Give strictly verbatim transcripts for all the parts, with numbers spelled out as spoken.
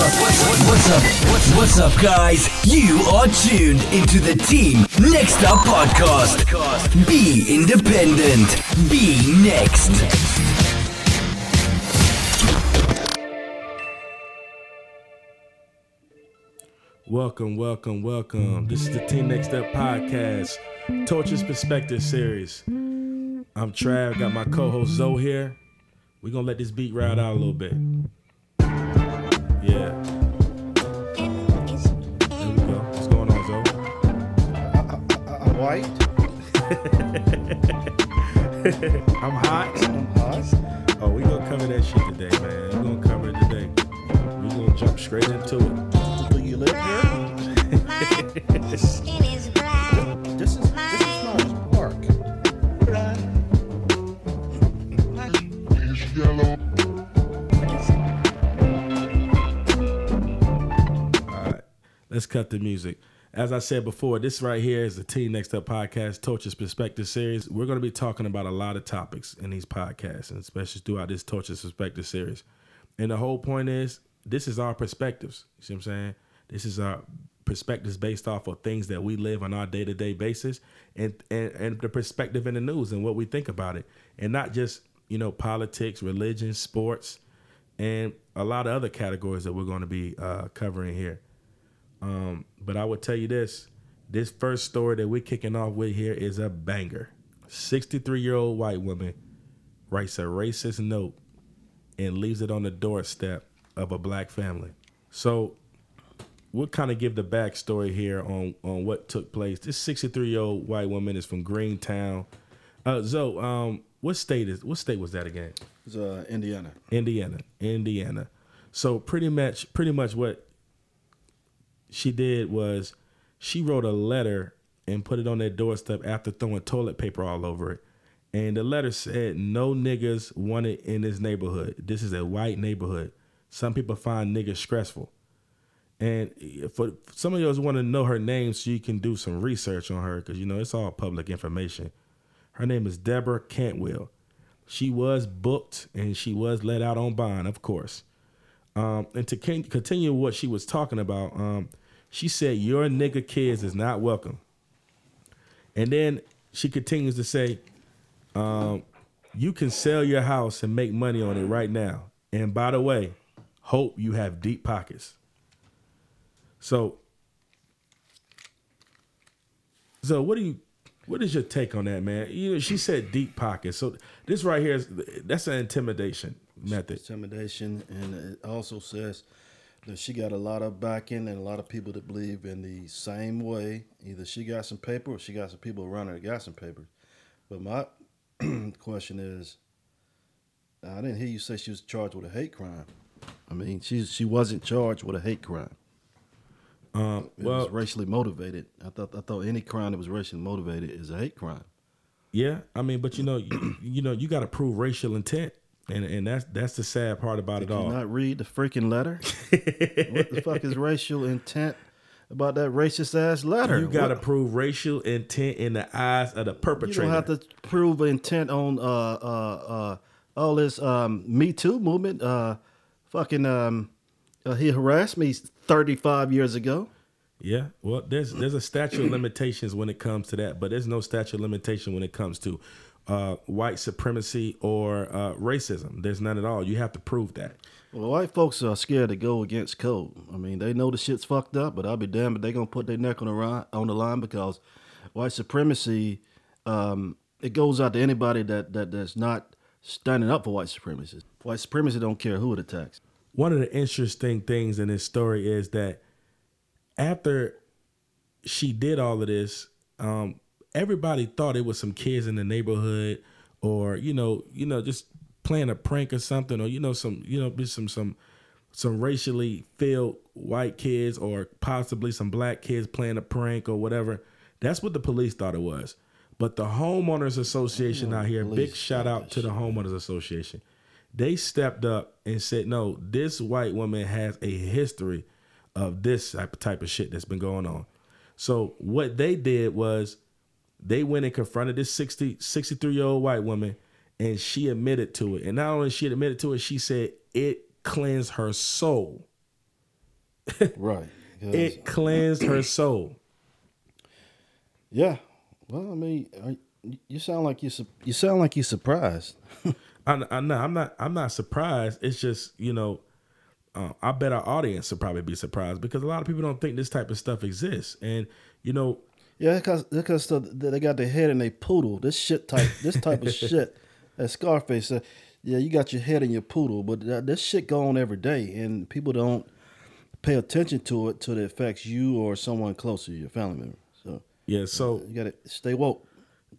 up? What's, what's up? What's, what's up, guys? You are tuned into the Team Next Up Podcast. Be independent. Be next. Welcome, welcome, welcome. This is the Team Next Up Podcast, Tortious Perspectives Series. I'm Trav, got my co-host Zoe here. We're going to let this beat ride out a little bit. Yeah. There we go. What's going on, Zoe? I, I, I'm white. I'm hot. I'm hot. Oh, we're going to cover that shit today, man. We're going to cover it today. We're going to jump straight into it. Do you live here? My skin is black. This is not Park. It's yellow. Let's cut the music. As I said before, this right here is the Team Next Up Podcast, Tortious Perspective Series. We're going to be talking about a lot of topics in these podcasts, and especially throughout this Tortious Perspective Series. And the whole point is, this is our perspectives. You see what I'm saying? This is our perspectives based off of things that we live on our day-to-day basis and, and, and the perspective in the news and what we think about it. And not just, you know, politics, religion, sports, and a lot of other categories that we're going to be uh, covering here. Um, but I would tell you this, this first story that we're kicking off with here is a banger. sixty-three-year-old white woman writes a racist note and leaves it on the doorstep of a black family. So we'll kind of give the backstory here on, on what took place. This sixty-three-year-old white woman is from Greentown. Uh, Zoe, um, what state is, what state was that again? It's uh, Indiana. Indiana, Indiana. So pretty much, pretty much what she did was she wrote a letter and put it on their doorstep after throwing toilet paper all over it. And the letter said, "No niggas wanted in this neighborhood. This is a white neighborhood. Some people find niggas stressful." And for some of you want to know her name so you can do some research on her, because, you know, it's all public information. Her name is Deborah Cantwell. She was booked and she was let out on bond, of course. Um, and to continue what she was talking about, um, she said, "Your nigga kids is not welcome." And then she continues to say, um, "You can sell your house and make money on it right now. And by the way, hope you have deep pockets." So, so what do you, what is your take on that, man? You know, she said deep pockets. So this right here is, that's an intimidation method. Intimidation, and it also says that she got a lot of backing and a lot of people that believe in the same way. Either she got some paper or she got some people around her that got some papers. But my question is, I didn't hear you say she was charged with a hate crime. I mean, she she wasn't charged with a hate crime. Um, it well, was racially motivated. I thought I thought any crime that was racially motivated is a hate crime. Yeah, I mean, but you know, you, you know, you got to prove racial intent. And and that's that's the sad part about Did it all. Did you not read the freaking letter? What the fuck is racial intent about that racist ass letter? You got to prove racial intent in the eyes of the perpetrator. You don't have to prove intent on uh uh uh all this um Me Too movement. Uh, fucking um, uh, he harassed me thirty-five years ago. Yeah, well, there's there's a statute of limitations when it comes to that, but there's no statute of limitation when it comes to Uh, white supremacy or uh, racism. There's none at all. You have to prove that. Well, white folks are scared to go against code. I mean, they know the shit's fucked up, but I'll be damned if they're going to put their neck on the, ri- on the line, because white supremacy, um, it goes out to anybody that, that that's not standing up for white supremacists. White supremacy don't care who it attacks. One of the interesting things in this story is that after she did all of this, um, everybody thought it was some kids in the neighborhood, or you know, you know, just playing a prank or something, or you know, some, you know, some some some racially filled white kids, or possibly some black kids playing a prank or whatever. That's what the police thought it was. But the homeowners association out here, big shout out to the homeowners association, they stepped up and said, "No, this white woman has a history of this type of shit that's been going on." So what they did was, they went and confronted this sixty, sixty-three-year-old white woman, and she admitted to it. And not only she admitted to it, she said it cleansed her soul. Right. It cleansed her soul. Yeah. Well, I mean, you sound like you you sound like you're surprised. I, I no, I'm not. I'm not surprised. It's just, you know, uh, I bet our audience would probably be surprised because a lot of people don't think this type of stuff exists, and you know, yeah, because because they got their head in their poodle. This shit type, this type of shit. That Scarface said, "Yeah, you got your head in your poodle," but this shit go on every day, and people don't pay attention to it till it affects you or someone close to you, your family member. So yeah, so you got to stay woke.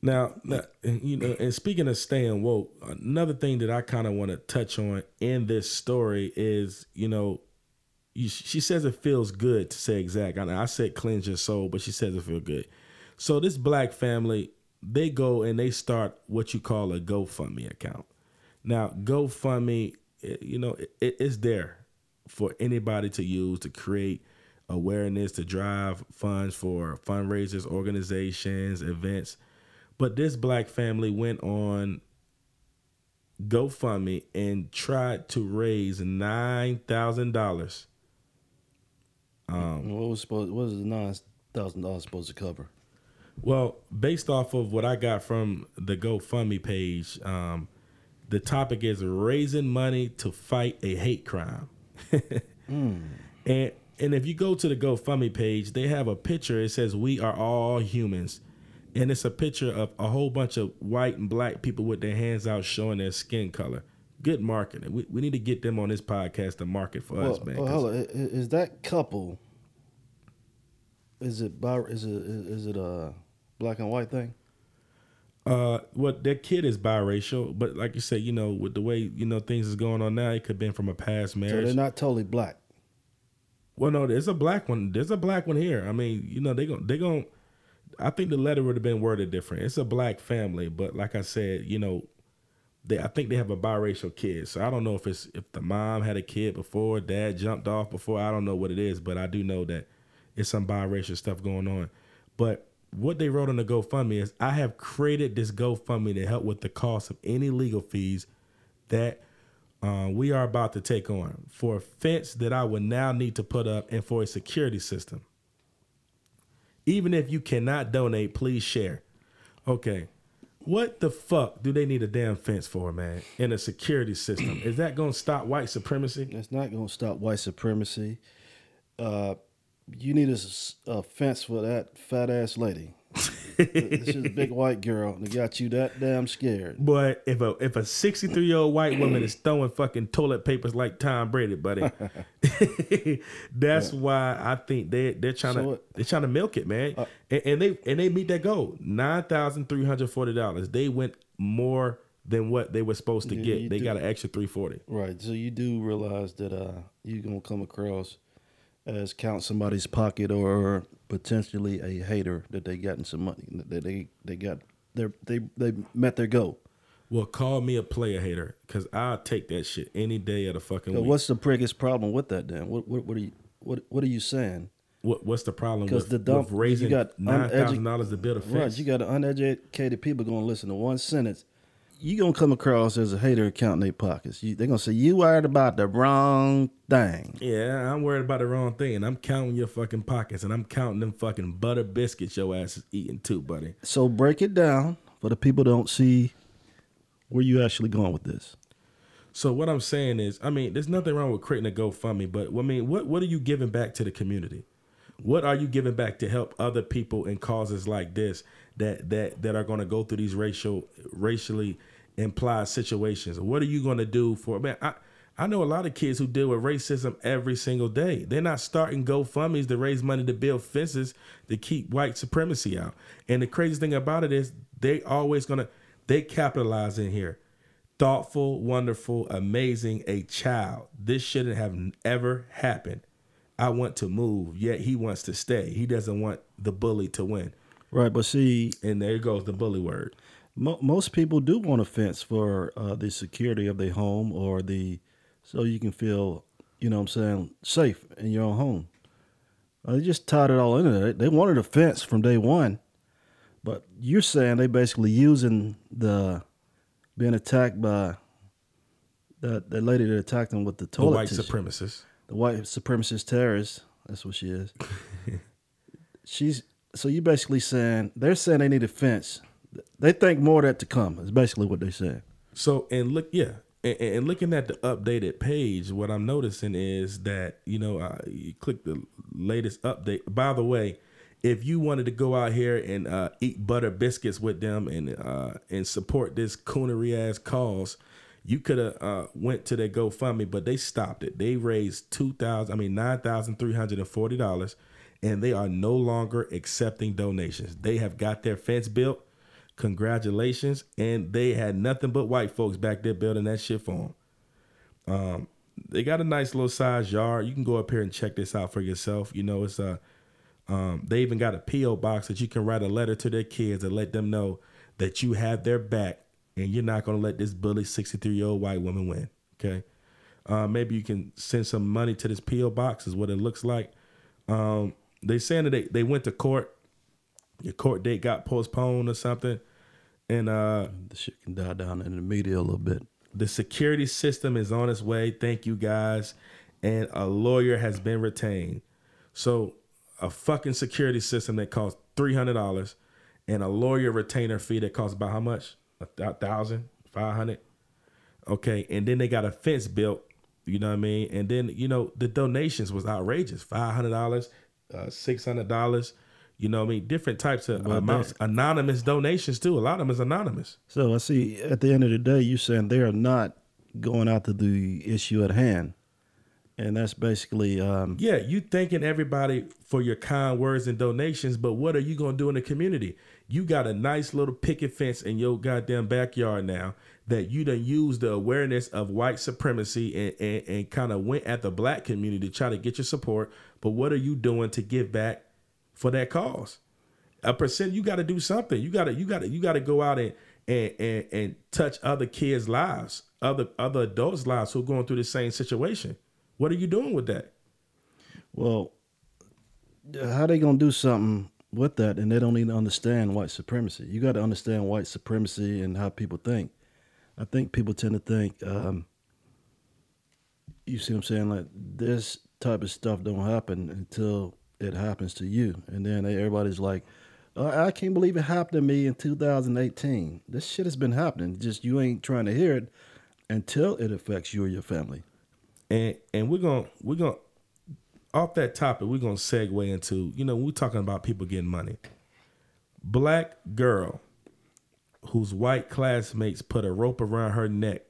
Now, now, you know, and speaking of staying woke, another thing that I kind of want to touch on in this story is, you know, you, she says it feels good to say exact. I, I said cleanse your soul, but she says it feels good. So this black family, they go and they start what you call a GoFundMe account. Now, GoFundMe, you know, it, it's there for anybody to use to create awareness, to drive funds for fundraisers, organizations, events. But this black family went on GoFundMe and tried to raise nine thousand dollars. Um, what was supposed? What is the nine thousand dollars supposed to cover? Well, based off of what I got from the GoFundMe page, um, the topic is raising money to fight a hate crime. mm. And and if you go to the GoFundMe page, they have a picture. It says, "We are all humans." And it's a picture of a whole bunch of white and black people with their hands out showing their skin color. Good marketing. We we need to get them on this podcast to market for well, us, man. Well, hold on. Is that couple? Is it by? Is it is it a black and white thing? Uh, well, their kid is biracial, but like you said, you know, with the way you know things is going on now, it could have been from a past marriage. So they're not totally black. Well, no, there's a black one. There's a black one here. I mean, you know, they gon' they gon'. I think the letter would have been worded different. It's a black family, but like I said, you know, they I think they have a biracial kid. So I don't know if it's if the mom had a kid before, dad jumped off before. I don't know what it is, but I do know that it's some biracial stuff going on. But what they wrote on the GoFundMe is, "I have created this GoFundMe to help with the cost of any legal fees that uh, we are about to take on for a fence that I would now need to put up and for a security system. Even if you cannot donate, please share." Okay. What the fuck do they need a damn fence for, man? And a security system. Is that going to stop white supremacy? It's not going to stop white supremacy. Uh, you need a, a fence for that fat ass lady. This is a big white girl. They got you that damn scared. But if a if a sixty-three-year-old white woman is throwing fucking toilet papers like Tom Brady, buddy, that's yeah. why I think they they're trying so to it, they're trying to milk it, man. Uh, and, and they and they meet that goal. Nine thousand three hundred forty dollars. They went more than what they were supposed to yeah, get. They do, got an extra three forty. Right. So you do realize that uh, you're gonna come across as count somebody's pocket or potentially a hater that they gotten some money that they they got their they they met their goal. Well, call me a player hater because I'll take that shit any day of the fucking week. What's the biggest problem with that then? What what what are you what what are you saying? What what's the problem with, the dump, with raising you got nine thousand dollars to build a fence? Right, you got uneducated people gonna listen to one sentence. You gonna come across as a hater counting their pockets. You, they're gonna say you worried about the wrong thing. Yeah, I'm worried about the wrong thing, and I'm counting your fucking pockets, and I'm counting them fucking butter biscuits your ass is eating too, buddy. So break it down for the people don't see where you actually going with this. So what I'm saying is, I mean, there's nothing wrong with creating a GoFundMe, but I mean, what what are you giving back to the community? What are you giving back to help other people in causes like this that that that are going to go through these racial racially implied situations? What are you going to do for, man? I I know a lot of kids who deal with racism every single day. They're not starting GoFundMes to raise money to build fences to keep white supremacy out. And the craziest thing about it is they always going to they capitalize in here. Thoughtful, wonderful, amazing, a child. This shouldn't have ever happened. I want to move, yet he wants to stay. He doesn't want the bully to win. Right, but see... And there goes the bully word. Mo- most people do want a fence for uh, the security of their home or the... So you can feel, you know what I'm saying, safe in your own home. Uh, they just tied it all in there. They wanted a fence from day one. But you're saying they basically using the... Being attacked by... That, that lady that attacked them with the toilet the white tissue. Supremacists. the white supremacist terrorist. That's what she is. She's so you basically saying they're saying they need a fence. They think more of that to come. Is basically what they said. So and look, yeah, and, and looking at the updated page, what I'm noticing is that you know I, you click the latest update. By the way, if you wanted to go out here and uh, eat butter biscuits with them and uh, and support this coonery ass cause, you could have uh, went to their GoFundMe, but they stopped it. They raised two thousand, I mean nine thousand three hundred and forty dollars, and they are no longer accepting donations. They have got their fence built. Congratulations, and they had nothing but white folks back there building that shit for them. Um, they got a nice little size yard. You can go up here and check this out for yourself. You know, it's a. Um, they even got a P O box that you can write a letter to their kids and let them know that you have their back and you're not going to let this bully sixty-three-year-old white woman win. Okay, uh, maybe you can send some money to this P O box is what it looks like. Um, they saying that they, they went to court. Your court date got postponed or something. And uh, the shit can die down in the media a little bit. The security system is on its way. Thank you guys. And a lawyer has been retained. So a fucking security system that costs three hundred dollars and a lawyer retainer fee that costs about how much? a thousand dollars, five hundred dollars. Okay. And then they got a fence built. You know what I mean? And then, you know, the donations was outrageous. five hundred dollars, uh, six hundred dollars. You know what I mean? Different types of well, amounts. That, anonymous donations, too. A lot of them is anonymous. So, I see at the end of the day, you're saying they are not going out to the issue at hand. And that's basically... Um, yeah, you thanking everybody for your kind words and donations, but what are you going to do in the community? You got a nice little picket fence in your goddamn backyard now that you done used the awareness of white supremacy and, and, and kind of went at the black community to try to get your support. But what are you doing to give back for that cause? A percent, you got to do something. You got to, you got to, you got to go out and, and and and touch other kids' lives, other other adults' lives who are going through the same situation. What are you doing with that? Well, how they gonna do something with that? And they don't even understand white supremacy. You got to understand white supremacy and how people think. I think people tend to think, um, you see what I'm saying? Like this type of stuff don't happen until it happens to you. And then everybody's like, oh, I can't believe it happened to me in two thousand eighteen. This shit has been happening. Just you ain't trying to hear it until it affects you or your family. And and we're going to, we're going to, off that topic, we're going to segue into, you know, we're talking about people getting money. Black girl whose white classmates put a rope around her neck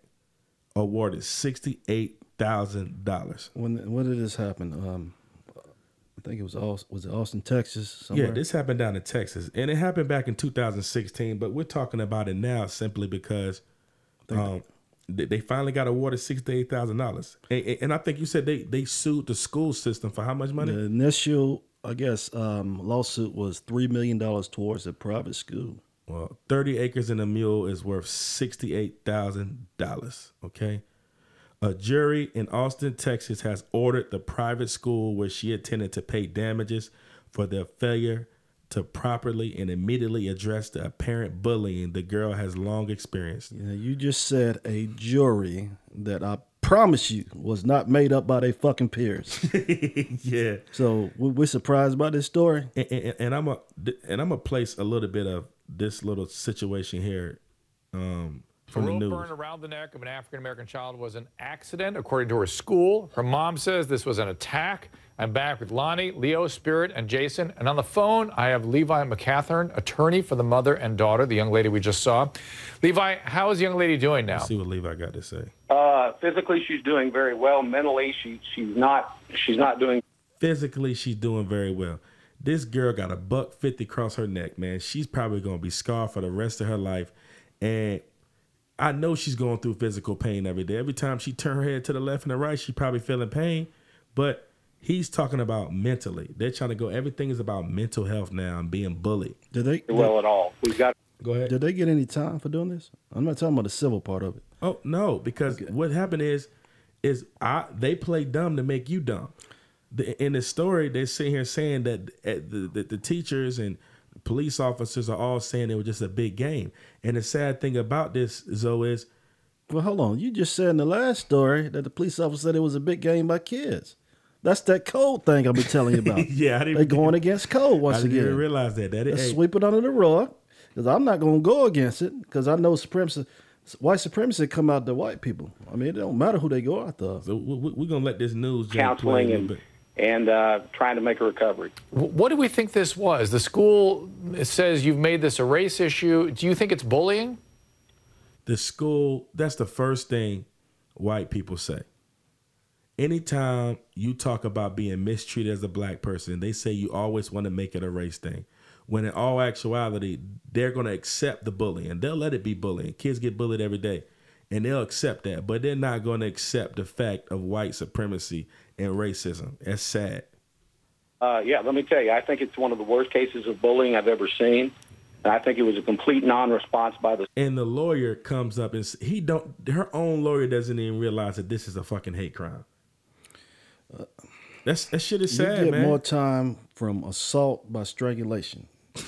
awarded sixty-eight thousand dollars. When, when did this happen? Um, I think it was Austin, was it Austin, Texas? Somewhere? Yeah, this happened down in Texas. And it happened back in two thousand sixteen, but we're talking about it now simply because um, they, they finally got awarded sixty-eight thousand dollars. And, and I think you said they, they sued the school system for how much money? The initial, I guess, um, lawsuit was three million dollars towards a private school. Well, thirty acres and a mule is worth sixty-eight thousand dollars, okay? A jury in Austin, Texas has ordered the private school where she attended to pay damages for their failure to properly and immediately address the apparent bullying the girl has long experienced. Yeah, you just said a jury that I promise you was not made up by their fucking peers. Yeah. So we're surprised by this story. And, and, and I'm a, and I'm a place a little bit of this little situation here. Um, The rope burn around the neck of an African-American child was an accident, according to her school. Her mom says this was an attack. I'm back with Lonnie, Leo, Spirit, and Jason. And on the phone, I have Levi McCathern, attorney for the mother and daughter, the young lady we just saw. Levi, how is the young lady doing now? Let's see what Levi got to say. Uh, physically, she's doing very well. Mentally, she she's not she's not doing. Physically, she's doing very well. This girl got a buck fifty across her neck, man. She's probably going to be scarred for the rest of her life, and I know she's going through physical pain every day. Every time she turns her head to the left and the right, she's probably feeling pain. But he's talking about mentally. They're trying to go, everything is about mental health now and being bullied. Did they well at all? We've got go ahead. Did they get any time for doing this? I'm not talking about the civil part of it. Oh no, because okay. What happened is is I they play dumb to make you dumb. The, in the story, they're sitting here saying that the, the, the teachers and police officers are all saying it was just a big game. And the sad thing about this, Zoe, is... Well, hold on. You just said in the last story that the police officer said it was a big game by kids. That's that cold thing I'll be telling you about. Yeah, I didn't. They're going against cold once I didn't again. I didn't realize that. That is sweep it under the rug, because I'm not going to go against it, because I know supremacy, white supremacy come out to white people. I mean, it don't matter who they go out of. So we, we, we're going to let this news counseling and. and uh, trying to make a recovery. What do we think this was? The school says you've made this a race issue. Do you think it's bullying? The school, that's the first thing white people say. Anytime you talk about being mistreated as a black person, they say you always want to make it a race thing, when in all actuality, they're going to accept the bullying. They'll let it be bullying. Kids get bullied every day, and they'll accept that, but they're not going to accept the fact of white supremacy and racism. That's sad. Uh, yeah, let me tell you, I think it's one of the worst cases of bullying I've ever seen. And I think it was a complete non-response by the... And the lawyer comes up and he don't... Her own lawyer doesn't even realize that this is a fucking hate crime. Uh, That's, that shit is sad, man. You get more time from assault by strangulation.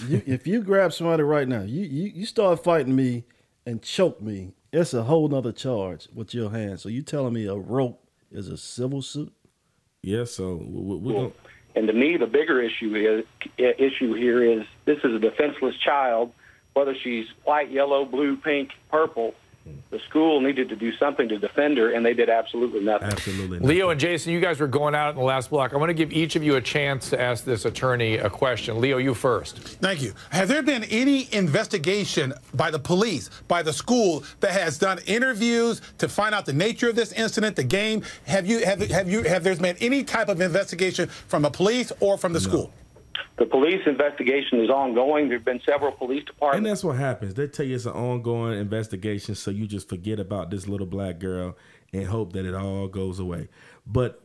you, if you grab somebody right now, you, you, you start fighting me and choke me, it's a whole nother charge with your hand. So you telling me a rope is a civil suit? Yeah, so we, we well, and to me, the bigger issue is issue here is this is a defenseless child, whether she's white, yellow, blue, pink, purple. The school needed to do something to defend her, and they did absolutely nothing. Absolutely nothing. Leo and Jason, you guys were going out in the last block. I want to give each of you a chance to ask this attorney a question. Leo, you first. Thank you. Has there been any investigation by the police, by the school, that has done interviews to find out the nature of this incident, the game? Have you have have you have there's been any type of investigation from the police or from the no. school? The police investigation is ongoing. There have been several police departments. And that's what happens. They tell you it's an ongoing investigation, so you just forget about this little black girl and hope that it all goes away. But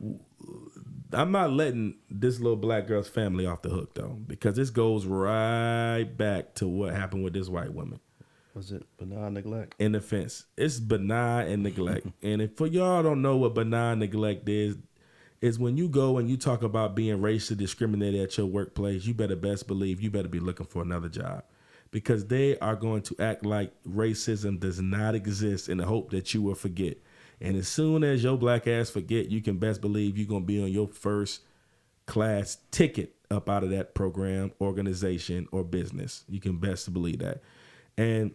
I'm not letting this little black girl's family off the hook, though, because this goes right back to what happened with this white woman. Was it benign neglect? In the fence. It's benign and neglect. And if for y'all don't know what benign neglect is, is when you go and you talk about being racially discriminated at your workplace, you better best believe you better be looking for another job, because they are going to act like racism does not exist in the hope that you will forget. And as soon as your black ass forget, you can best believe you're going to be on your first class ticket up out of that program, organization, or business. You can best believe that. And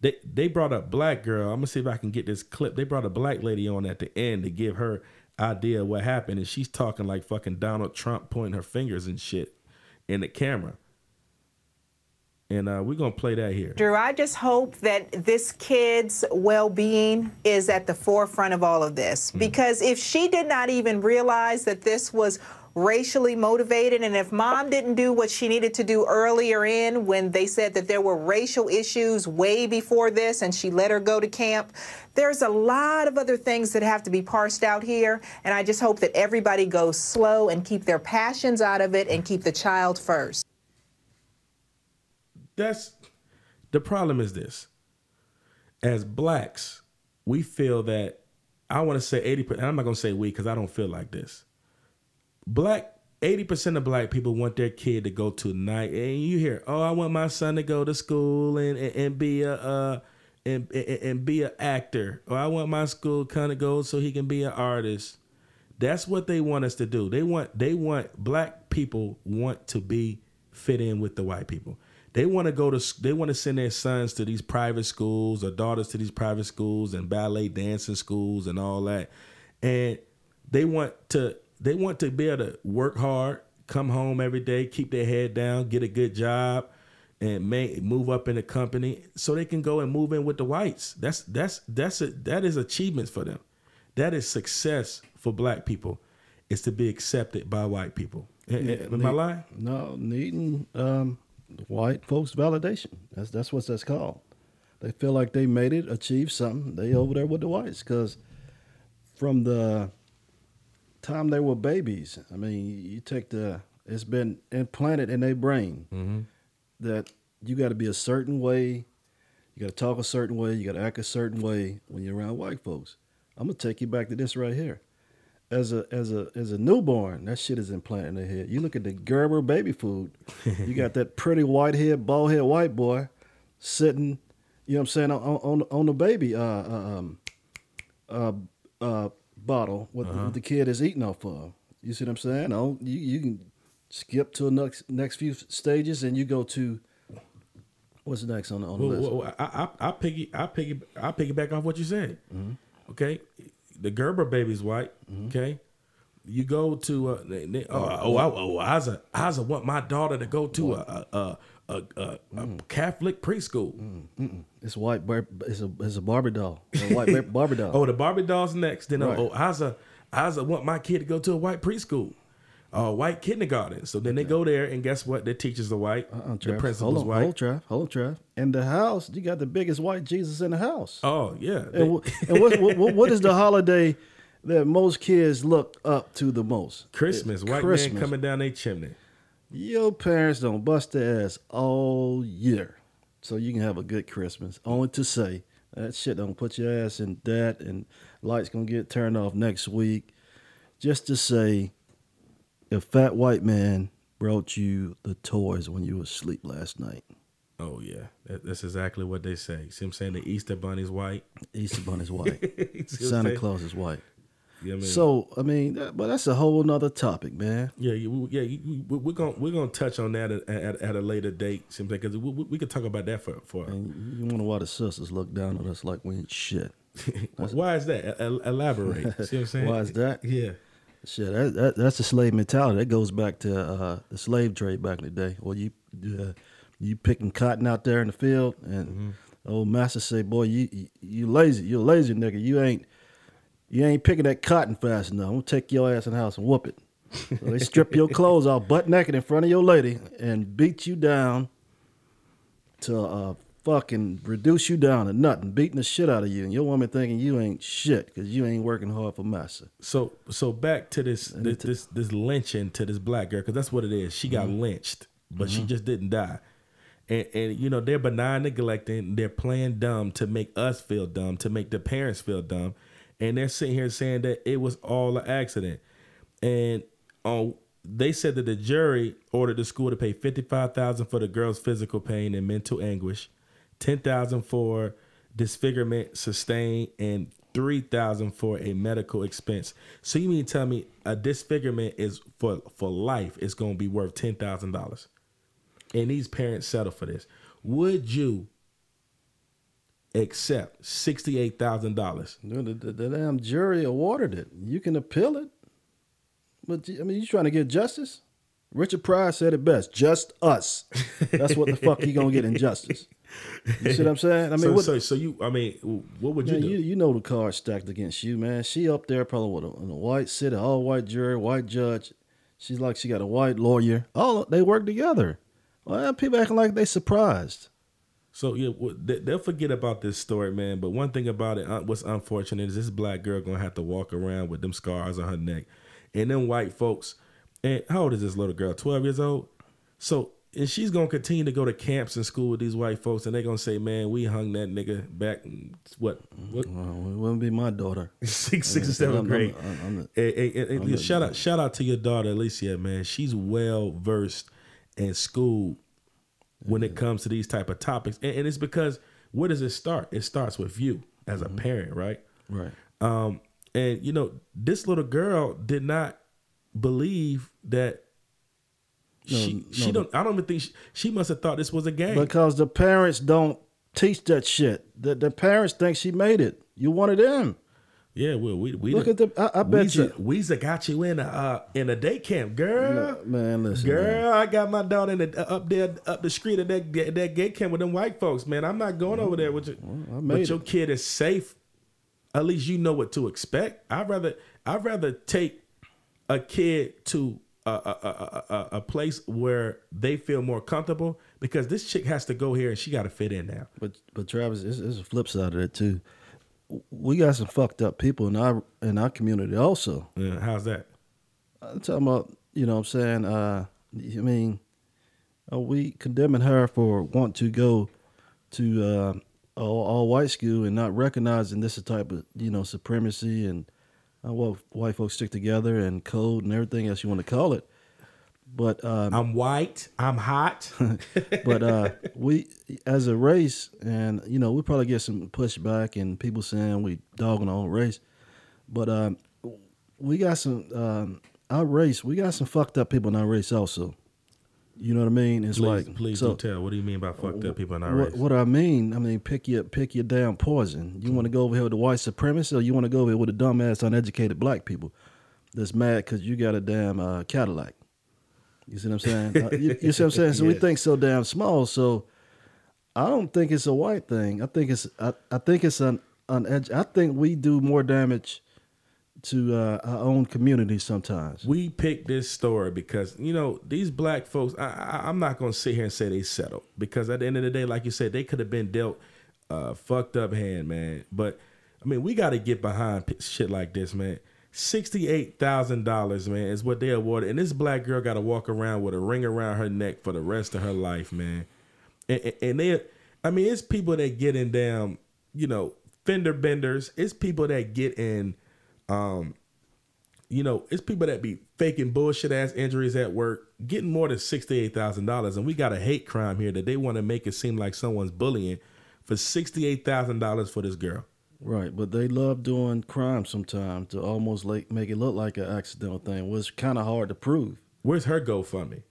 they they brought a black girl. I'm going to see if I can get this clip. They brought a black lady on at the end to give her idea of what happened, and she's talking like fucking Donald Trump, pointing her fingers and shit in the camera. And uh, we're going to play that here. Drew, I just hope that this kid's well-being is at the forefront of all of this, mm-hmm. because if she did not even realize that this was racially motivated, and if mom didn't do what she needed to do earlier in when they said that there were racial issues way before this and she let her go to camp, there's a lot of other things that have to be parsed out here, and I just hope that everybody goes slow and keep their passions out of it and keep the child first. That's the problem is this. As blacks, we feel that, I want to say eighty percent, I'm not going to say we because I don't feel like this. Black, eighty percent of black people want their kid to go to night. And you hear, oh, I want my son to go to school and, and, and be a uh, and, and, and be an actor. Or I want my school kind of go so he can be an artist. That's what they want us to do. They want they want black people want to be fit in with the white people. They want to go to they want to send their sons to these private schools or daughters to these private schools and ballet dancing schools and all that. And they want to They want to be able to work hard, come home every day, keep their head down, get a good job, and may, move up in the company so they can go and move in with the whites. That's that's that's a, that is achievements for them. That is success for black people, is to be accepted by white people. Yeah, Am need, I lying? No, needing um, white folks' validation. That's that's what that's called. They feel like they made it, achieved something. They over there with the whites, because from the time they were babies, I mean, you take the it's been implanted in their brain mm-hmm. that you got to be a certain way, you got to talk a certain way, you got to act a certain way when you're around white folks. I'm gonna take you back to this right here. As a as a as a newborn, that shit is implanted in their head. You look at the Gerber baby food, you got that pretty white head, bald head white boy sitting, you know what I'm saying, on on on the baby uh um uh uh. bottle what, uh-huh. the, what the kid is eating off of. You see what I'm saying? No, you, you can skip to the next next few stages, and you go to what's next on the on the well, list. Well, I, I I piggy I piggy I piggyback off what you said. Mm-hmm. Okay, the Gerber baby's white. Mm-hmm. Okay, you go to uh, they, they, oh oh oh, oh Iza, Iza want my daughter to go to a a, a, a, mm. a Catholic preschool. Mm. Mm-mm. It's white. Bar- it's a it's a Barbie doll. A white Barbie doll. Oh, the Barbie doll's next. Then right. oh, oh Iza. I want my kid to go to a white preschool, uh, white kindergarten. So then they go there, and guess what? Their teachers are white. Uh-uh, the principal's hold on, white. Hold on, hold on, and the house, you got the biggest white Jesus in the house. Oh, yeah. And, and what, what, what is the holiday that most kids look up to the most? Christmas. It's white Christmas. Man coming down their chimney. Your parents don't bust their ass all year. So you can have a good Christmas. Only to say, that shit don't put your ass in debt, and lights gonna get turned off next week. Just to say, a fat white man brought you the toys when you were asleep last night. Oh yeah, that, that's exactly what they say. See what I'm saying? The Easter Bunny's white. Easter Bunny's white. Santa Claus is white. Yeah, I mean, so I mean, that, but that's a whole nother topic, man. Yeah, you, yeah, you, we're gonna we're gonna touch on that at, at, at a later date, simply because we, we, we could talk about that for for. And you wonder why the sisters look down on us like we ain't shit. Why is that? Elaborate. See what I'm saying? Why is that? Yeah. Shit, that, that that's the slave mentality. That goes back to uh, the slave trade back in the day. Well, you uh, you picking cotton out there in the field, and mm-hmm. old master say, "Boy, you, you you lazy, you lazy nigga, you ain't." You ain't picking that cotton fast enough. I'm going to take your ass in the house and whoop it. So they strip your clothes off butt naked in front of your lady and beat you down to uh, fucking reduce you down to nothing, beating the shit out of you. And your woman thinking you ain't shit because you ain't working hard for massa. So so back to this this, t- this this lynching to this black girl, because that's what it is. She got mm-hmm. lynched, but mm-hmm. she just didn't die. And, and, you know, they're benign neglecting. They're playing dumb to make us feel dumb, to make the parents feel dumb. And they're sitting here saying that it was all an accident. And um, they said that the jury ordered the school to pay fifty-five thousand dollars for the girl's physical pain and mental anguish, ten thousand dollars for disfigurement sustained, and three thousand dollars for a medical expense. So you mean to tell me a disfigurement is for, for life is going to be worth ten thousand dollars? And these parents settle for this. Would you accept sixty-eight thousand dollars? No, the, the, the damn jury awarded it. You can appeal it. But, I mean, you trying to get justice? Richard Pryor said it best. Just us. That's what the fuck you going to get in justice. You see what I'm saying? I mean, so, what, so, so you, I mean, what would you man, do? You, you know the card stacked against you, man. She up there probably with a, in a white city, all-white jury, white judge. She's like she got a white lawyer. Oh, they work together. Well, people acting like they surprised. So yeah, they'll forget about this story, man. But one thing about it, what's unfortunate is this black girl gonna have to walk around with them scars on her neck, and them white folks. And how old is this little girl? Twelve years old. So and she's gonna continue to go to camps and school with these white folks, and they're gonna say, "Man, we hung that nigga back in, what? What? Well, it wouldn't be my daughter. Six, six and seventh grade." Shout out, shout out to your daughter, Alicia, man. She's well versed in school when it comes to these type of topics. And, and it's because where does it start? It starts with you as a mm-hmm. parent, right? Right. Um, and, you know, this little girl did not believe that no, she, no, she don't, I don't even think she, she must have thought this was a game. Because the parents don't teach that shit. The, the parents think she made it. You wanted them. Yeah, well, we we look at the. I, I bet Weezer, you, Weezer got you in a uh, in a day camp, girl. No, man, listen, girl, man. I got my daughter in the, up there up the street at that that gay camp with them white folks, man. I'm not going over there with you. Well, but it. Your kid is safe. At least you know what to expect. I'd rather I'd rather take a kid to a a, a, a a place where they feel more comfortable, because this chick has to go here and she got to fit in now. But but Travis, there's a flip side of it too. We got some fucked up people in our in our community also. Yeah, how's that? I'm talking about, you know what I'm saying? Uh, I mean, are we condemning her for wanting to go to uh, all, all white school and not recognizing this type of, you know, supremacy and uh, well, white folks stick together and code and everything else you want to call it. But um, I'm white. I'm hot. But uh, we, as a race, and you know, we probably get some pushback and people saying we dogging our own race. But um, we got some. Um, our race, we got some fucked up people in our race also. You know what I mean? It's please, like please so, do tell. What do you mean by fucked up people in our what, race? What I mean, I mean pick your pick your damn poison. You want to go over here with the white supremacists, or you want to go over here with the dumbass, uneducated black people that's mad because you got a damn uh, Cadillac. You see what I'm saying? uh, you, you see what I'm saying? So yes. We think so damn small. So I don't think it's a white thing. I think it's I, I think it's an uneducated. I think we do more damage to uh, our own community sometimes. We picked this story because, you know, these black folks, I, I, I'm not going to sit here and say they settled, because at the end of the day, like you said, they could have been dealt a fucked up hand, man. But, I mean, we got to get behind shit like this, man. sixty-eight thousand dollars, man, is what they awarded. And this black girl got to walk around with a ring around her neck for the rest of her life, man. And, and, and they, I mean, it's people that get in damn, you know, fender benders. It's people that get in Um, you know, it's people that be faking bullshit ass injuries at work, getting more than sixty-eight thousand dollars. And we got a hate crime here that they want to make it seem like someone's bullying for sixty-eight thousand dollars for this girl. Right. But they love doing crime sometimes to almost like make it look like an accidental thing, which kind of hard to prove. Where's her GoFundMe?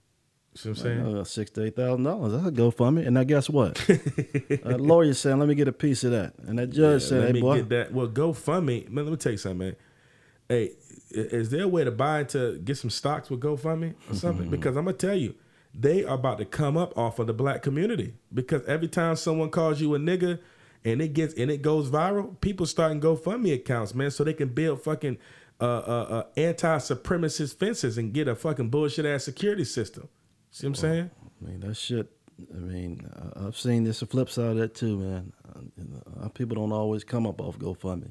See what I'm saying? Uh, sixty-eight thousand dollars. That's a GoFundMe. And now guess what? A lawyer saying, let me get a piece of that. And that judge yeah, said, let hey, me boy. get that. Well, GoFundMe, man, let me tell you something, man. Hey, is there a way to buy to get some stocks with GoFundMe or something? Because I'm going to tell you, they are about to come up off of the black community. Because every time someone calls you a nigga and it gets and it goes viral, people starting GoFundMe accounts, man, so they can build fucking uh, uh, uh, anti-supremacist fences and get a fucking bullshit ass security system. See what I'm saying? I mean, that shit, I mean, I've seen this the flip side of that too, man. Our people don't always come up off GoFundMe.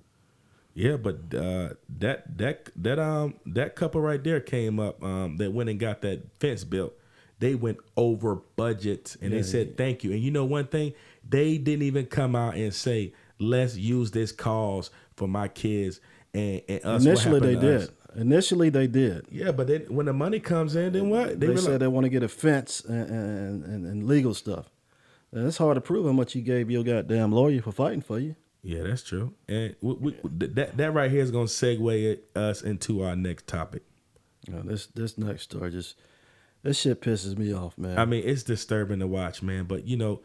Yeah, but uh, that that that um that couple right there came up um that went and got that fence built. They went over budget and yeah, they said yeah. thank you. And you know one thing? They didn't even come out and say, let's use this cause for my kids and, and us. Initially they did. Us. Initially, they did. Yeah, but they, when the money comes in, then what? They, they said like, they want to get a fence and, and, and legal stuff. And it's hard to prove how much you gave your goddamn lawyer for fighting for you. Yeah, that's true. And we, we, yeah. that that right here is going to segue us into our next topic. No, this this next story just this shit pisses me off, man. I mean, it's disturbing to watch, man. But you know,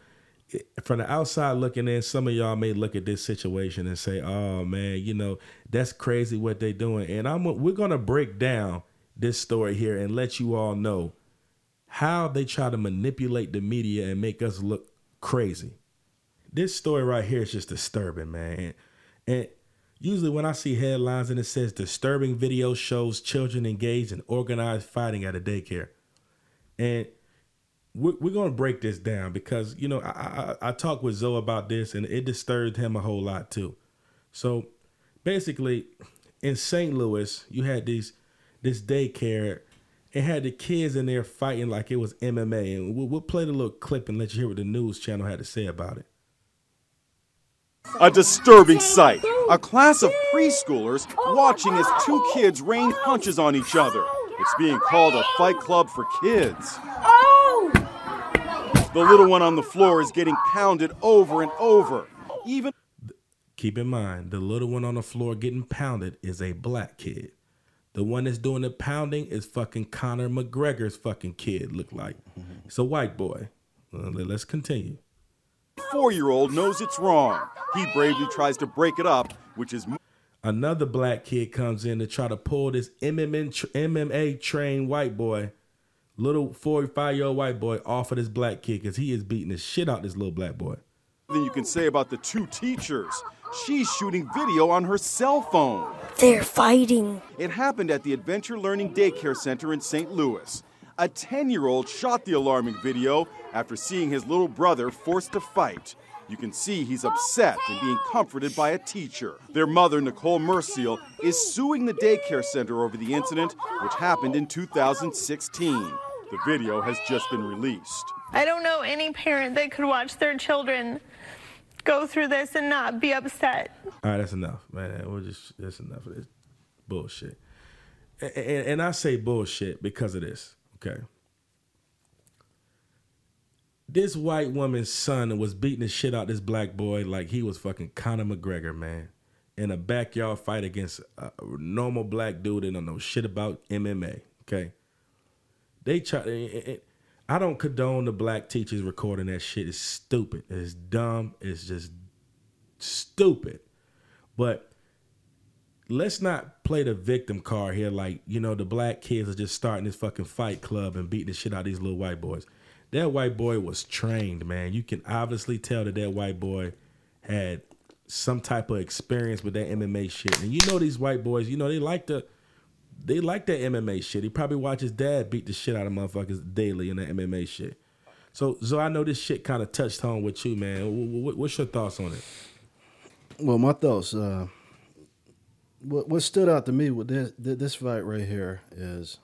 from the outside looking in, some of y'all may look at this situation and say, oh man, you know, that's crazy what they're doing. And I'm we're going to break down this story here and let you all know how they try to manipulate the media and make us look crazy. This story right here is just disturbing, man. And usually when I see headlines and it says disturbing video shows children engaged in organized fighting at a daycare. And we're going to break this down because, you know, I, I I talked with Zoe about this and it disturbed him a whole lot too. So basically in Saint Louis, you had these this daycare and had the kids in there fighting like it was M M A. And we'll, we'll play the little clip and let you hear what the news channel had to say about it. A disturbing sight. A class of preschoolers watching as two kids rain punches on each other. It's being called a fight club for kids. The little one on the floor is getting pounded over and over. Even keep in mind, the little one on the floor getting pounded is a black kid. The one that's doing the pounding is fucking Conor McGregor's fucking kid, look like. It's a white boy. Well, let's continue. Four-year-old knows it's wrong. He bravely tries to break it up, which is... Another black kid comes in to try to pull this M M A-trained white boy little forty-five-year-old white boy off of this black kid because he is beating the shit out of this little black boy. Then you can say about the two teachers. She's shooting video on her cell phone. They're fighting. It happened at the Adventure Learning Daycare Center in Saint Louis. A ten-year-old shot the alarming video after seeing his little brother forced to fight. You can see he's upset and being comforted by a teacher. Their mother, Nicole Merciel, is suing the daycare center over the incident, which happened in two thousand sixteen. The video has just been released. I don't know any parent that could watch their children go through this and not be upset. All right, that's enough, man. We're just that's enough of this bullshit. And, and, and I say bullshit because of this. Okay. This white woman's son was beating the shit out of this black boy like he was fucking Conor McGregor, man. in a backyard fight against a normal black dude that don't know shit about M M A. Okay, they try. It, it, I don't condone the black teachers recording that shit. It's stupid. It's dumb. It's just stupid. But let's not play the victim card here. Like, you know, the black kids are just starting this fucking fight club and beating the shit out of these little white boys. That white boy was trained, man. You can obviously tell that that white boy had some type of experience with that M M A shit. And you know these white boys, you know, they like to... They like that M M A shit. He probably watched his dad beat the shit out of motherfuckers daily in that M M A shit. So, so I know this shit kind of touched home with you, man. What, what's your thoughts on it? Well, my thoughts. Uh, what what stood out to me with this this fight right here is,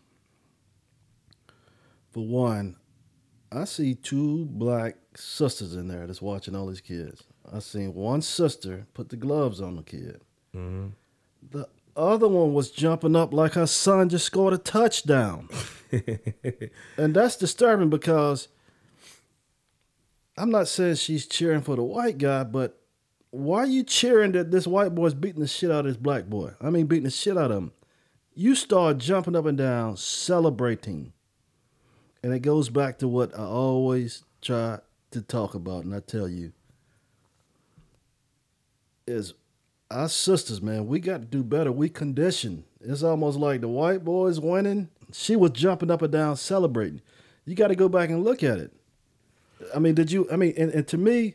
for one, I see two black sisters in there that's watching all these kids. I seen one sister put the gloves on the kid. Mm-hmm. The other one was jumping up like her son just scored a touchdown. And that's disturbing because I'm not saying she's cheering for the white guy, but why are you cheering that this white boy's beating the shit out of this black boy? I mean, beating the shit out of him. You start jumping up and down, celebrating. And it goes back to what I always try to talk about, and I tell you, is our sisters, man, we got to do better. We conditioned. It's almost like the white boy's winning. She was jumping up and down celebrating. You got to go back and look at it. I mean, did you, I mean, and, and to me,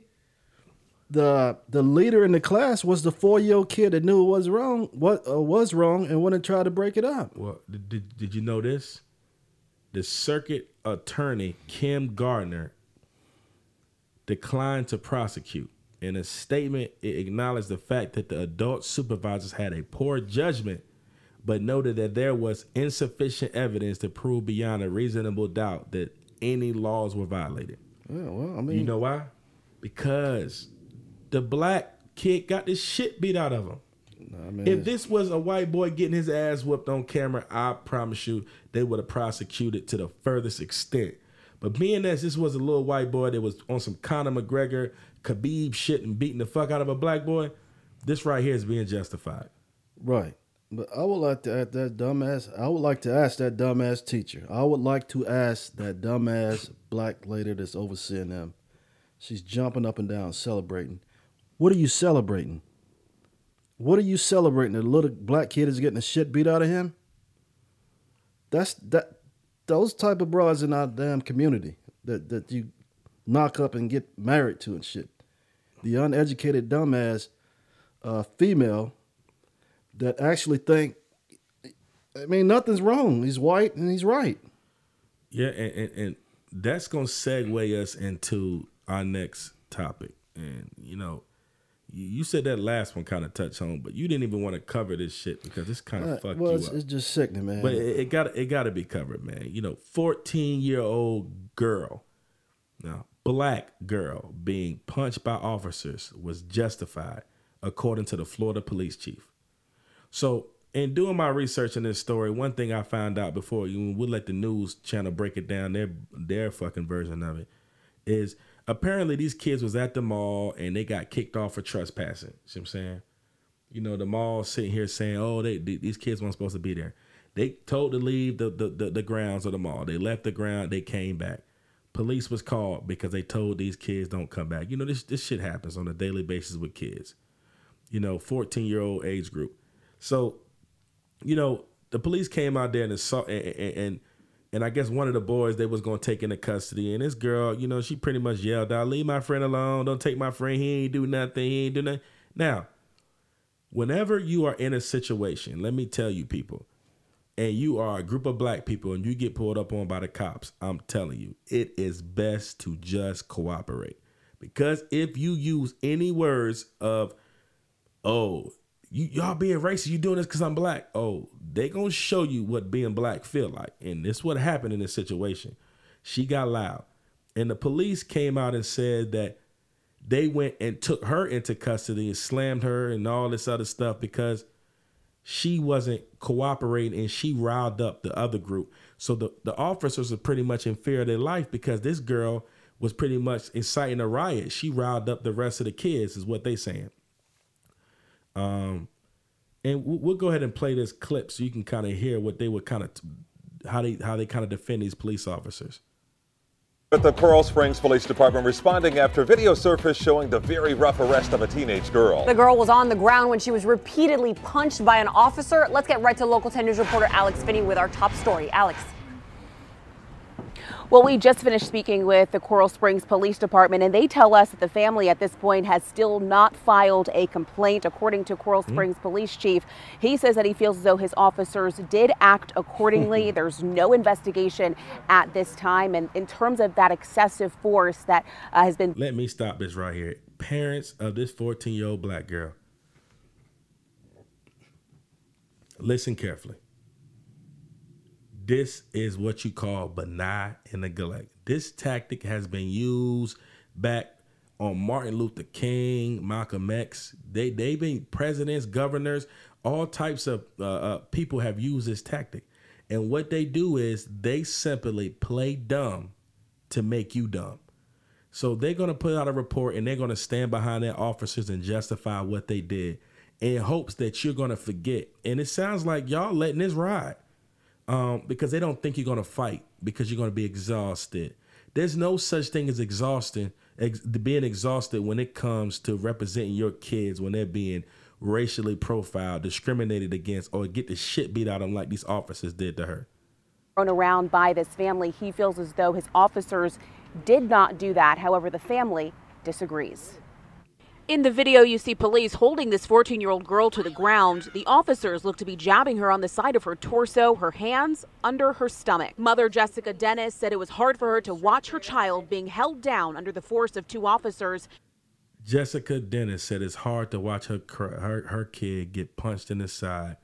the the leader in the class was the four-year-old kid that knew it was wrong, what uh, was wrong and wouldn't try to break it up. Well, did, did you know this? The circuit attorney, Kim Gardner, declined to prosecute. In a statement, it acknowledged the fact that the adult supervisors had a poor judgment, but noted that there was insufficient evidence to prove beyond a reasonable doubt that any laws were violated. Yeah, well, I mean, you know why? Because the black kid got the shit beat out of him. I mean, if this was a white boy getting his ass whooped on camera, I promise you they would have prosecuted to the furthest extent. But being that this was a little white boy that was on some Conor McGregor, Khabib shit and beating the fuck out of a black boy, this right here is being justified. Right. But I would like to ask that dumbass, I would like to ask that dumbass teacher. I would like to ask that dumbass black lady that's overseeing them. She's jumping up and down, celebrating. What are you celebrating? What are you celebrating? The little black kid is getting the shit beat out of him? That's that. Those type of broads in our damn community that, that you knock up and get married to and shit. The uneducated dumbass uh, female that actually think, I mean, nothing's wrong. He's white and he's right. Yeah, and, and, and that's going to segue us into our next topic. And, you know, you said that last one kind of touched home, but you didn't even want to cover this shit because it's kind of uh, fucked well, you it's, up. Well, it's just sickening, man. But it, it got it got to be covered, man. You know, fourteen-year-old girl, now black girl, being punched by officers was justified, according to the Florida police chief. So, in doing my research in this story, one thing I found out before you would let the news channel break it down, their their fucking version of it is. Apparently, these kids was at the mall, and they got kicked off for trespassing. See what I'm saying? You know, the mall sitting here saying, oh, they, they, these kids weren't supposed to be there. They told to leave the, the, the, the grounds of the mall. They left the ground. They came back. Police was called because they told these kids don't come back. You know, this, this shit happens on a daily basis with kids. You know, fourteen-year-old age group. So, you know, the police came out there and assault, and, and, and And I guess one of the boys, they was going to take into custody. And this girl, you know, she pretty much yelled out, leave my friend alone. Don't take my friend. He ain't do nothing. He ain't do nothing. Now, whenever you are in a situation, let me tell you people, and you are a group of black people and you get pulled up on by the cops, I'm telling you, it is best to just cooperate. Because if you use any words of, oh, You, y'all being racist, you doing this because I'm black. Oh, they gonna show you what being black feel like. And this what happened in this situation. She got loud. And the police came out and said that they went and took her into custody and slammed her and all this other stuff because she wasn't cooperating and she riled up the other group. So the, the officers are pretty much in fear of their life because this girl was pretty much inciting a riot. She riled up the rest of the kids is what they saying. Um, and we'll go ahead and play this clip so you can kind of hear what they would kind of, how they how they kind of defend these police officers. With the Pearl Springs Police Department responding after video surfaced showing the very rough arrest of a teenage girl. The girl was on the ground when she was repeatedly punched by an officer. Let's get right to local ten News reporter Alex Finney with our top story. Alex. Well, we just finished speaking with the Coral Springs Police Department, and they tell us that the family at this point has still not filed a complaint. According to Coral Springs mm-hmm. Police Chief, he says that he feels as though his officers did act accordingly. There's no investigation at this time. And in terms of that excessive force that uh, has been... Let me stop this right here. Parents of this fourteen-year-old black girl, listen carefully. This is what you call benign neglect. This tactic has been used back on Martin Luther King, Malcolm X. They, they've been presidents, governors, all types of uh, uh, people have used this tactic. And what they do is they simply play dumb to make you dumb. So they're going to put out a report and they're going to stand behind their officers and justify what they did in hopes that you're going to forget. And it sounds like y'all letting this ride. Um, because they don't think you're going to fight because you're going to be exhausted. There's no such thing as exhausting, ex- being exhausted when it comes to representing your kids when they're being racially profiled, discriminated against, or get the shit beat out of them like these officers did to her. Thrown around by this family, he feels as though his officers did not do that. However, the family disagrees. In the video, you see police holding this fourteen-year-old girl to the ground. The officers look to be jabbing her on the side of her torso, her hands, under her stomach. Mother Jessica Dennis said it was hard for her to watch her child being held down under the force of two officers. Jessica Dennis said it's hard to watch her her, her kid get punched in the side.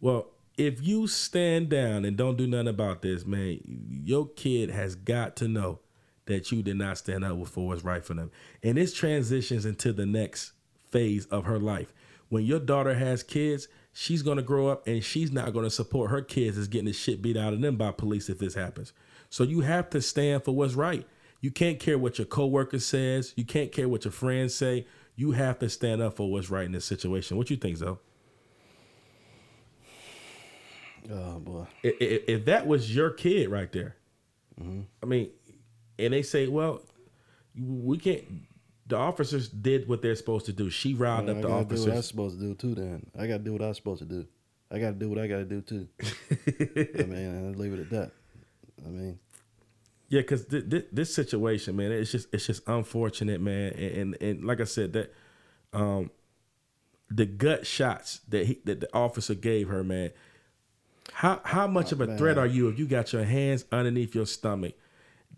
Well, if you stand down and don't do nothing about this, man, your kid has got to know that you did not stand up for what's right for them. And this transitions into the next phase of her life. When your daughter has kids, she's going to grow up and she's not going to support her kids as getting the shit beat out of them by police if this happens. So you have to stand for what's right. You can't care what your coworker says. You can't care what your friends say. You have to stand up for what's right in this situation. What you think, Zoe? Oh, boy. If, if that was your kid right there, mm-hmm. I mean... And they say, well, we can't. The officers did what they're supposed to do. She riled well, up the I officers. Do what I was supposed to do too. Then I got to do what I was supposed to do. I got to do what I got to do too. I mean, I leave it at that. I mean, yeah, because th- th- this situation, man, it's just it's just unfortunate, man. And and, and like I said, that um, the gut shots that he, that the officer gave her, man. How how much oh, of a man. threat are you if you got your hands underneath your stomach?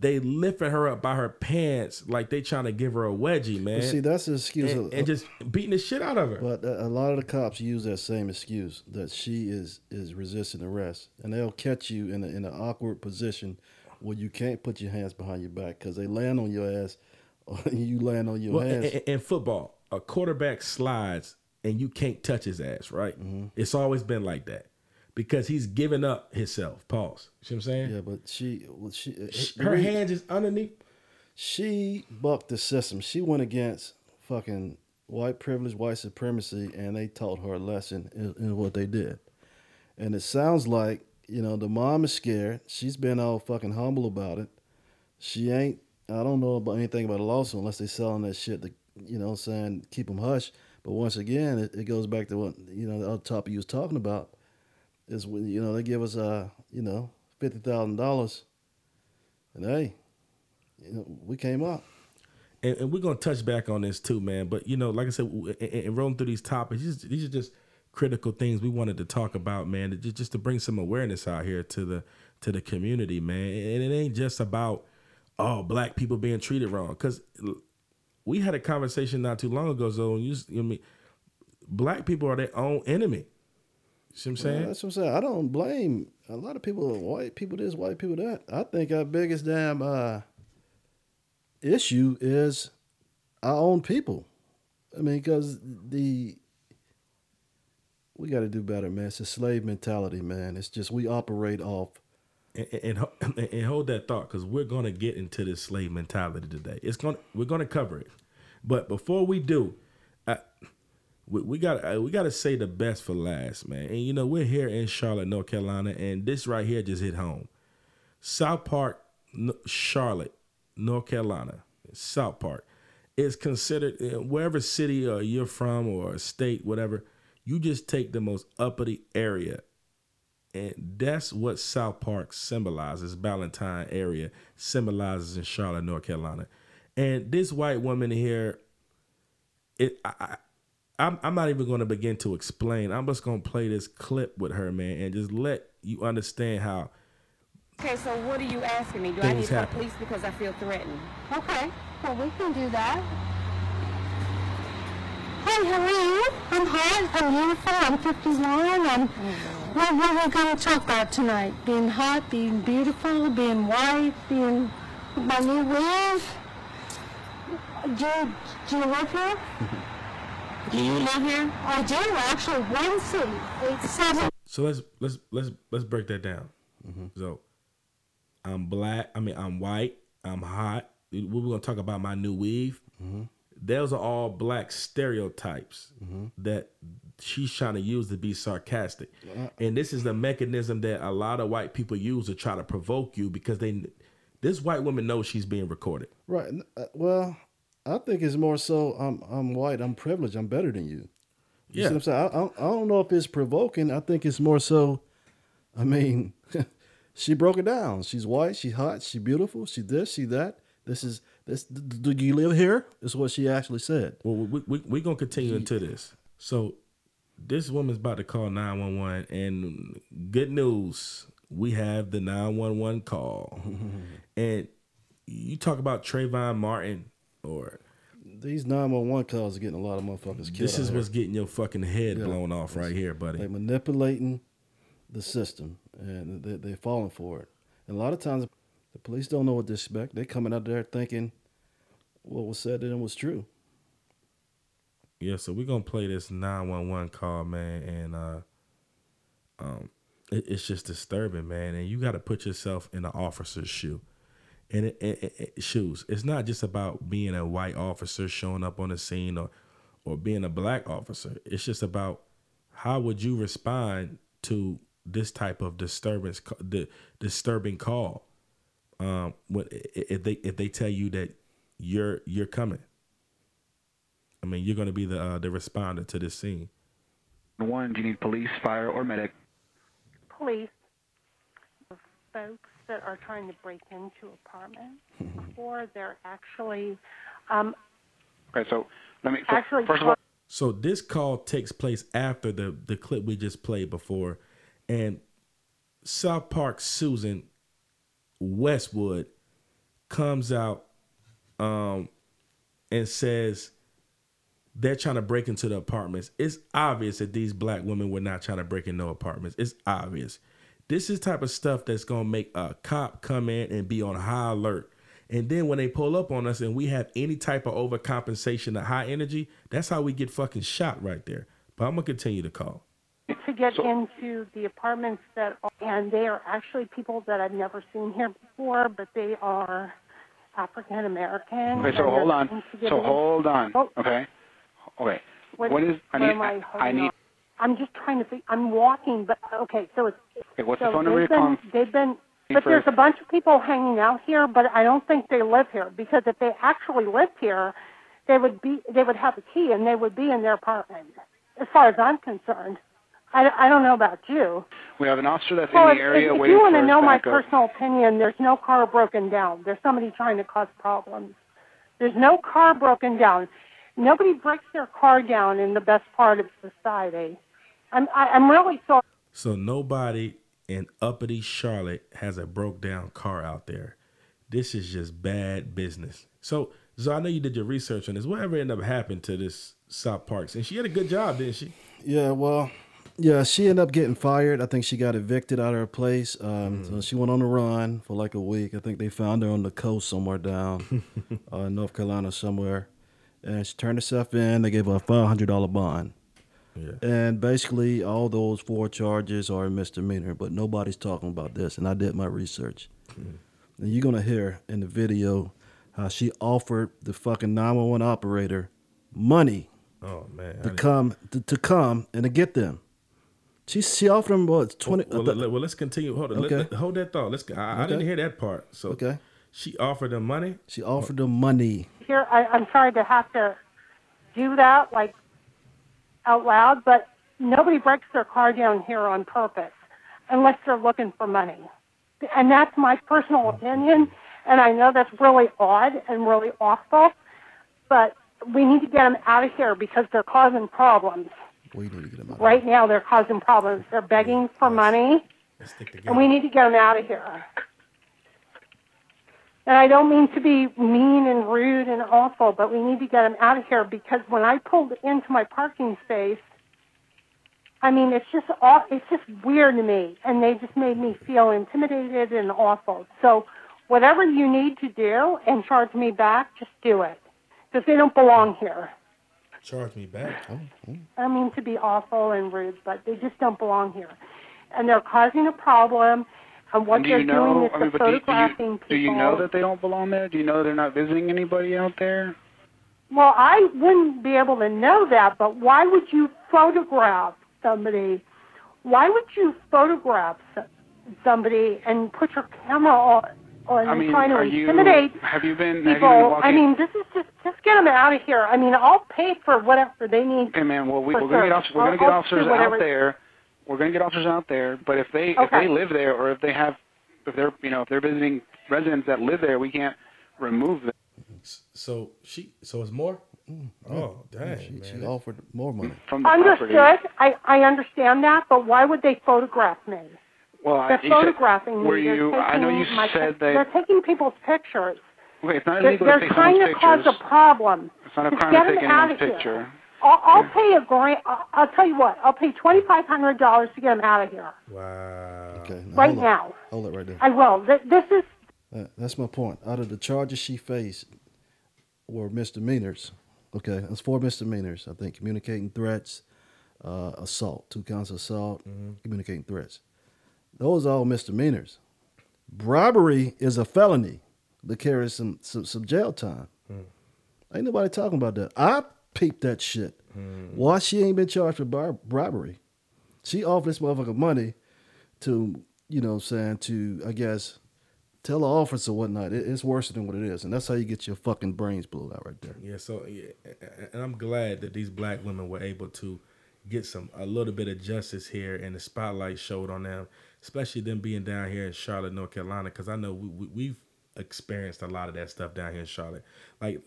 They lifting her up by her pants like they trying to give her a wedgie, man. Well, see, that's an excuse. And, of, and just beating the shit out of her. But a lot of the cops use that same excuse, that she is is resisting arrest. And they'll catch you in, a, in an awkward position where you can't put your hands behind your back because they land on your ass or you land on your well, ass. In, in football, a quarterback slides and you can't touch his ass, right? Mm-hmm. It's always been like that. Because he's giving up himself. Pause. You know what I'm saying? Yeah, but she... Well, she her we, hand is underneath. She bucked the system. She went against fucking white privilege, white supremacy, and they taught her a lesson in, in what they did. And it sounds like, you know, the mom is scared. She's been all fucking humble about it. She ain't... I don't know about anything about a lawsuit unless they selling that shit, to, you know, saying keep them hush. But once again, it, it goes back to what, you know, the other topic you was talking about. Is when, you know, they give us, uh, you know, fifty thousand dollars. And hey, you know, we came up. And, and we're going to touch back on this too, man. But, you know, like I said, and rolling through these topics, these, these are just critical things we wanted to talk about, man, to, just to bring some awareness out here to the to the community, man. And it ain't just about, oh, black people being treated wrong. Because we had a conversation not too long ago, so you, you know I mean, black people are their own enemy. See what I'm saying? Yeah, that's what I'm saying. I don't blame a lot of people, white people this, white people that. I think our biggest damn uh, issue is our own people. I mean, because the, we got to do better, man. It's a slave mentality, man. It's just we operate off. And, and, and hold that thought because we're going to get into this slave mentality today. It's gonna, we're going to cover it. But before we do, I, we, we got we got to say the best for last, man. And you know, we're here in Charlotte, North Carolina, and this right here just hit home. South Park, no, Charlotte, North Carolina, South Park is considered, wherever city or you're from or state, whatever, you just take the most uppity area. And that's what South Park symbolizes, Ballantyne area symbolizes in Charlotte, North Carolina. And this white woman here, it, I, I, I'm, I'm not even going to begin to explain. I'm just going to play this clip with her, man, and just let you understand how. Okay, so what are you asking me? Do I need to call the police because I feel threatened? Okay, well, we can do that. Hi, how are you? I'm hot, I'm beautiful, I'm fifty-one, I'm... Mm-hmm. Well, what are we going to talk about tonight? Being hot, being beautiful, being white, being my new wife. Do you, do you live here? Do you live here? I do, actually. One city, eight, seven. So let's let's let's let's break that down. Mm-hmm. So I'm black. I mean, I'm white. I'm hot. We were going to talk about my new weave. Mm-hmm. Those are all black stereotypes mm-hmm. that she's trying to use to be sarcastic. Yeah. And this is the mechanism that a lot of white people use to try to provoke you because they, this white woman knows she's being recorded. Right. Well, I think it's more so I'm I'm white, I'm privileged, I'm better than you. You yeah. see what I'm saying? I, I, I don't know if it's provoking. I think it's more so, I mean, she broke it down. She's white, she's hot, she's beautiful, she this, she that. This is this. Do you live here? Is what she actually said. Well, we we we gonna continue into this. So, this woman's about to call nine one one, and good news, we have the nine one one call. And you talk about Trayvon Martin or these nine one one calls are getting a lot of motherfuckers killed. This is what's here. Getting your fucking head yeah. blown off right here, buddy. They're manipulating the system, and they they're falling for it. And a lot of times. The police don't know what to expect. They're coming out there thinking what was said to them was true. Yeah, so we're going to play this nine one one call, man, and uh, um, it, it's just disturbing, man. And you got to put yourself in an officer's shoe. And it, it, it, it, shoes. It's not just about being a white officer showing up on the scene or, or being a black officer. It's just about how would you respond to this type of disturbance, the disturbing call. Um, what if they if they tell you that you're you're coming? I mean, you're going to be the uh, the responder to this scene. One, do you need police, fire, or medic? Police, folks that are trying to break into apartments, or they're actually. Um, okay, so let me so actually. First of all, so this call takes place after the the clip we just played before, and South Park Susan. Westwood comes out um, and says they're trying to break into the apartments. It's obvious that these black women were not trying to break into no apartments. It's obvious. This is the type of stuff that's going to make a cop come in and be on high alert. And then when they pull up on us and we have any type of overcompensation or high energy, that's how we get fucking shot right there. But I'm going to continue to call. To get so, into the apartments that are, and they are actually people that I've never seen here before, but they are African American. Okay, so hold on. So in. hold on. Oh. Okay. Okay. What, what is? I need. I, I, I need. I'm just trying to. Think, I'm walking, but okay. So it's. Okay, what's so the phone number? They've been. They've been but there's a bunch of people hanging out here, but I don't think they live here because if they actually lived here, they would be. They would have a key and they would be in their apartment. As far as I'm concerned. I, I don't know about you. We have an officer that's well, in the area if, if waiting for us. If you want to know my up. personal opinion, there's no car broken down. There's somebody trying to cause problems. There's no car broken down. Nobody breaks their car down in the best part of society. I'm, I, I'm really sorry. So nobody in uppity Charlotte has a broke down car out there. This is just bad business. So, so I know you did your research on this. Whatever ended up happening to this South Parks? And she had a good job, didn't she? Yeah, well... Yeah, she ended up getting fired. I think she got evicted out of her place. Um, mm. So she went on the run for like a week. I think they found her on the coast somewhere down uh, North Carolina somewhere. And she turned herself in. They gave her a five hundred dollars bond. Yeah. And basically all those four charges are a misdemeanor, but nobody's talking about this. And I did my research. Mm. And you're going to hear in the video how she offered the fucking nine one one operator money Oh man! To come to, to come and to get them. She she offered him what twenty. Well, well, well, let's continue. Hold on. Okay. Let, let, hold that thought. Let's. I, okay. I didn't hear that part. So okay. She offered them money. She offered them money. Here, I, I'm sorry to have to do that like out loud, but nobody breaks their car down here on purpose unless they're looking for money, and that's my personal opinion. And I know that's really odd and really awful, but we need to get them out of here because they're causing problems. We need to get them out. Right now, they're causing problems. They're begging for money, and we need to get them out of here. And I don't mean to be mean and rude and awful, but we need to get them out of here because when I pulled into my parking space, I mean, it's just aw- it's just weird to me, and they just made me feel intimidated and awful. So whatever you need to do and charge me back, just do it. Because they don't belong here. Charge me back? Oh, oh. I mean, to be awful and rude, but they just don't belong here. And they're causing a problem. And what and do they're you know, doing is I mean, photographing do you, do you, people. Do you know that they don't belong there? Do you know they're not visiting anybody out there? Well, I wouldn't be able to know that, but why would you photograph somebody? Why would you photograph somebody and put your camera on? Or I mean, trying to intimidate you, have you been, people. Have you been walking? I mean, this is just just get them out of here. I mean, I'll pay for whatever they need. Hey, man, well, we, we're going to get officers, we're gonna get officers out there. We're going to get officers out there. But if they okay. if they live there, or if they have, if they're you know if they're visiting residents that live there, we can't remove them. So she, so it's more. Mm, oh, yeah. Dang! She, man. She offered more money. From the Understood. Property. I I understand that, but why would they photograph me? Well, they're photographing said, were me. They're you, I know you said they... They're taking people's pictures. Wait, it's not illegal they're, to take someone's pictures. They're trying to cause a problem. It's not a crime to take anyone's picture. I'll, I'll yeah. pay a grant. I'll, I'll tell you what. I'll pay twenty-five hundred dollars to get them out of here. Wow. Okay. Now, right hold now. It. Hold it right there. I will. Th- this is... Uh, that's my point. Out of the charges she faced were misdemeanors. Okay, that's four misdemeanors. I think communicating threats, uh, assault, two counts of assault, mm-hmm. communicating threats. Those are all misdemeanors. Bribery is a felony that carries some some, some jail time. Mm. Ain't nobody talking about that. I peeped that shit. Mm. Why she ain't been charged with bar- bribery? She offered this motherfucker money to, you know what I'm saying, to, I guess, tell the officer or whatnot. It, it's worse than what it is. And that's how you get your fucking brains blown out right there. Yeah, so, yeah, and I'm glad that these black women were able to get some a little bit of justice here and the spotlight showed on them. Especially them being down here in Charlotte, North Carolina, because I know we, we, we've experienced a lot of that stuff down here in Charlotte. Like,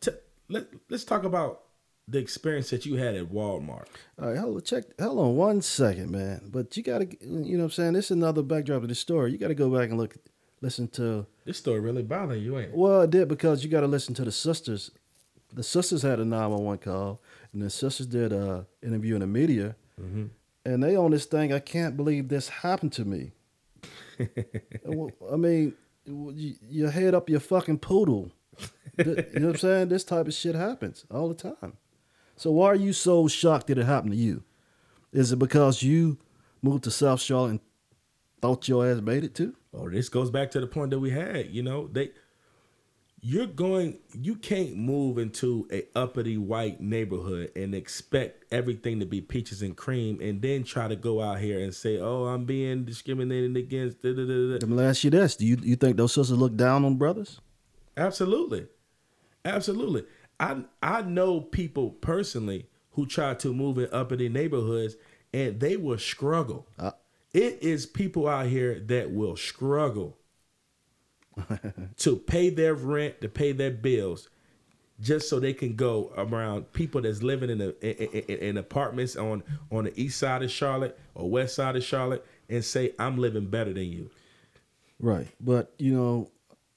t- let, let's talk about the experience that you had at Walmart. All right, hold on, check, hold on one second, man. But you got to, you know what I'm saying? This is another backdrop of this story. You got to go back and look, listen to. This story really bothered you, ain't it? Well, it did because you got to listen to the sisters. The sisters had a nine one one call, and the sisters did an interview in the media. Mm-hmm. And they on this thing, I can't believe this happened to me. I mean, you head up your fucking poodle. You know what I'm saying? This type of shit happens all the time. So why are you so shocked that it happened to you? Is it because you moved to South Charlotte and thought your ass made it too? Oh, this goes back to the point that we had. You know, they, you're going, you can't move into a uppity white neighborhood and expect everything to be peaches and cream and then try to go out here and say, oh, I'm being discriminated against. Da, da, da, da. Let me ask you this. Do you, you think those sisters look down on brothers? Absolutely. Absolutely. I I know people personally who try to move in uppity neighborhoods and they will struggle. Uh, it is people out here that will struggle. To pay their rent, to pay their bills, just so they can go around people that's living in, a, in, in apartments on, on the east side of Charlotte or west side of Charlotte and say, I'm living better than you. Right. But, you know,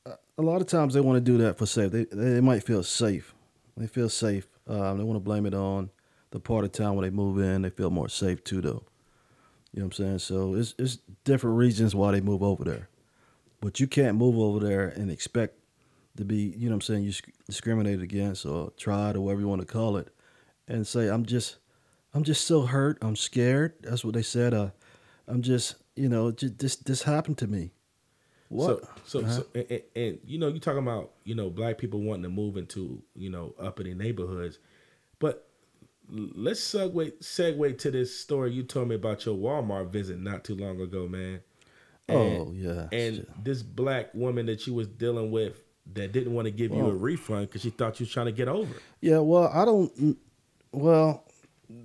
a lot of times they want to do that for safe. They they might feel safe. They feel safe. Um, they want to blame it on the part of town where they move in. They feel more safe, too, though. You know what I'm saying? So it's it's different reasons why they move over there. But you can't move over there and expect to be, you know what I'm saying, you discriminated against or tried or whatever you want to call it and say, I'm just, I'm just so hurt. I'm scared. That's what they said. Uh, I'm just, you know, just, this, this happened to me. What? So, so, uh-huh. so and, and, you know, you're talking about, you know, black people wanting to move into, you know, uppity neighborhoods, but let's segue segue to this story you told me about your Walmart visit not too long ago, man. And, oh yeah. And yeah. this black woman that you was dealing with that didn't want to give well, you a refund because she thought you was trying to get over. Yeah, well, I don't. Well, I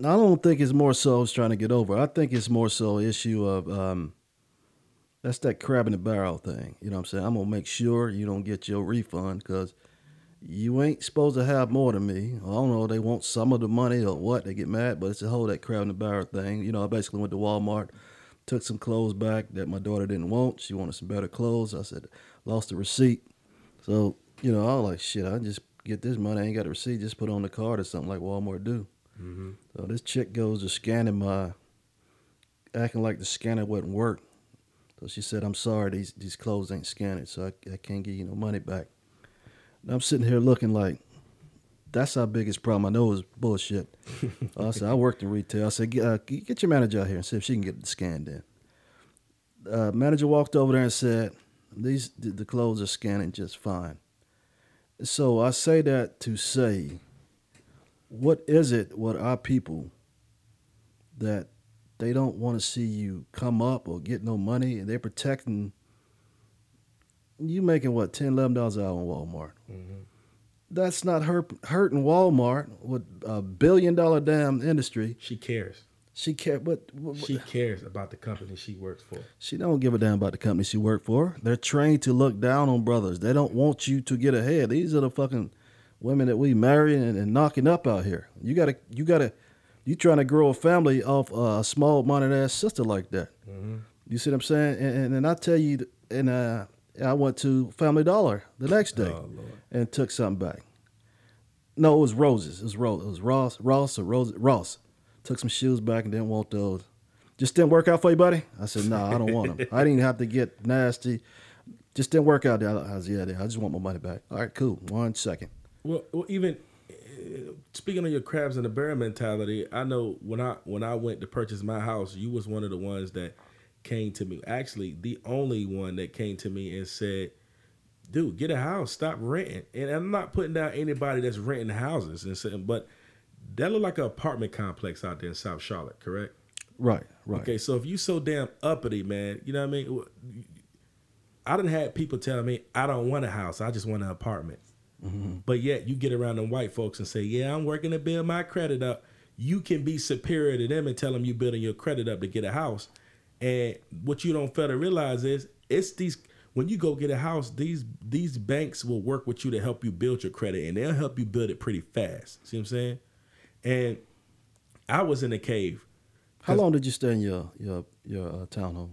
don't think it's more so it's trying to get over. I think it's more so issue of um, that's that crab in the barrel thing. You know what I'm saying? I'm gonna make sure you don't get your refund because you ain't supposed to have more than me. I don't know. They want some of the money or what? They get mad, but it's a whole that crab in the barrel thing. You know, I basically went to Walmart. Took some clothes back that my daughter didn't want. She wanted some better clothes. I said, lost the receipt. So, you know, I was like, shit, I just get this money. I ain't got a receipt. Just put on the card or something like Walmart do. Mm-hmm. So this chick goes to scanning my, acting like the scanner wouldn't work. So she said, I'm sorry, these these clothes ain't scanned, so I, I can't give you no money back. And I'm sitting here looking like, that's our biggest problem. I know it's bullshit. I said, I worked in retail. I said, get, uh, get your manager out here and see if she can get it scanned in. Uh, manager walked over there and said, these the clothes are scanning just fine. So I say that to say, what is it with our people that they don't want to see you come up or get no money, and they're protecting you making, what, ten dollars, eleven dollars an hour in Walmart? Mm-hmm. That's not her hurting Walmart with a billion dollar damn industry. She cares. She care, but, but she cares about the company she works for. She don't give a damn about the company she works for. They're trained to look down on brothers. They don't want you to get ahead. These are the fucking women that we marry and, and knocking up out here. You gotta, you gotta, you trying to grow a family off a small minded ass sister like that. Mm-hmm. You see what I'm saying? And and, and I tell you, and uh. I went to Family Dollar the next day oh, and took something back. No, it was roses. It was Rose. It was Ross. Ross or Rose. Ross took some shoes back and didn't want those. Just didn't work out for you, buddy. I said, no, nah, I don't want them. I didn't have to get nasty. Just didn't work out. I was yeah, I just want my money back. All right, cool. One second. Well, well, even speaking of your crabs in the barrel mentality, I know when I when I went to purchase my house, you was one of the ones that came to me, actually the only one that came to me and said, dude, get a house, stop renting. And I'm not putting down anybody that's renting houses and saying, but that look like an apartment complex out there in South Charlotte, correct? Right, right. Okay, so if you so damn uppity, man, you know what I mean? I done had people tell me, I don't want a house, I just want an apartment. Mm-hmm. But yet you get around them white folks and say, yeah, I'm working to build my credit up. You can be superior to them and tell them you're building your credit up to get a house. And what you don't fail to realize is it's these, when you go get a house, these these banks will work with you to help you build your credit, and they'll help you build it pretty fast. See what I'm saying? And I was in a cave. How long did you stay in your your your uh, townhome?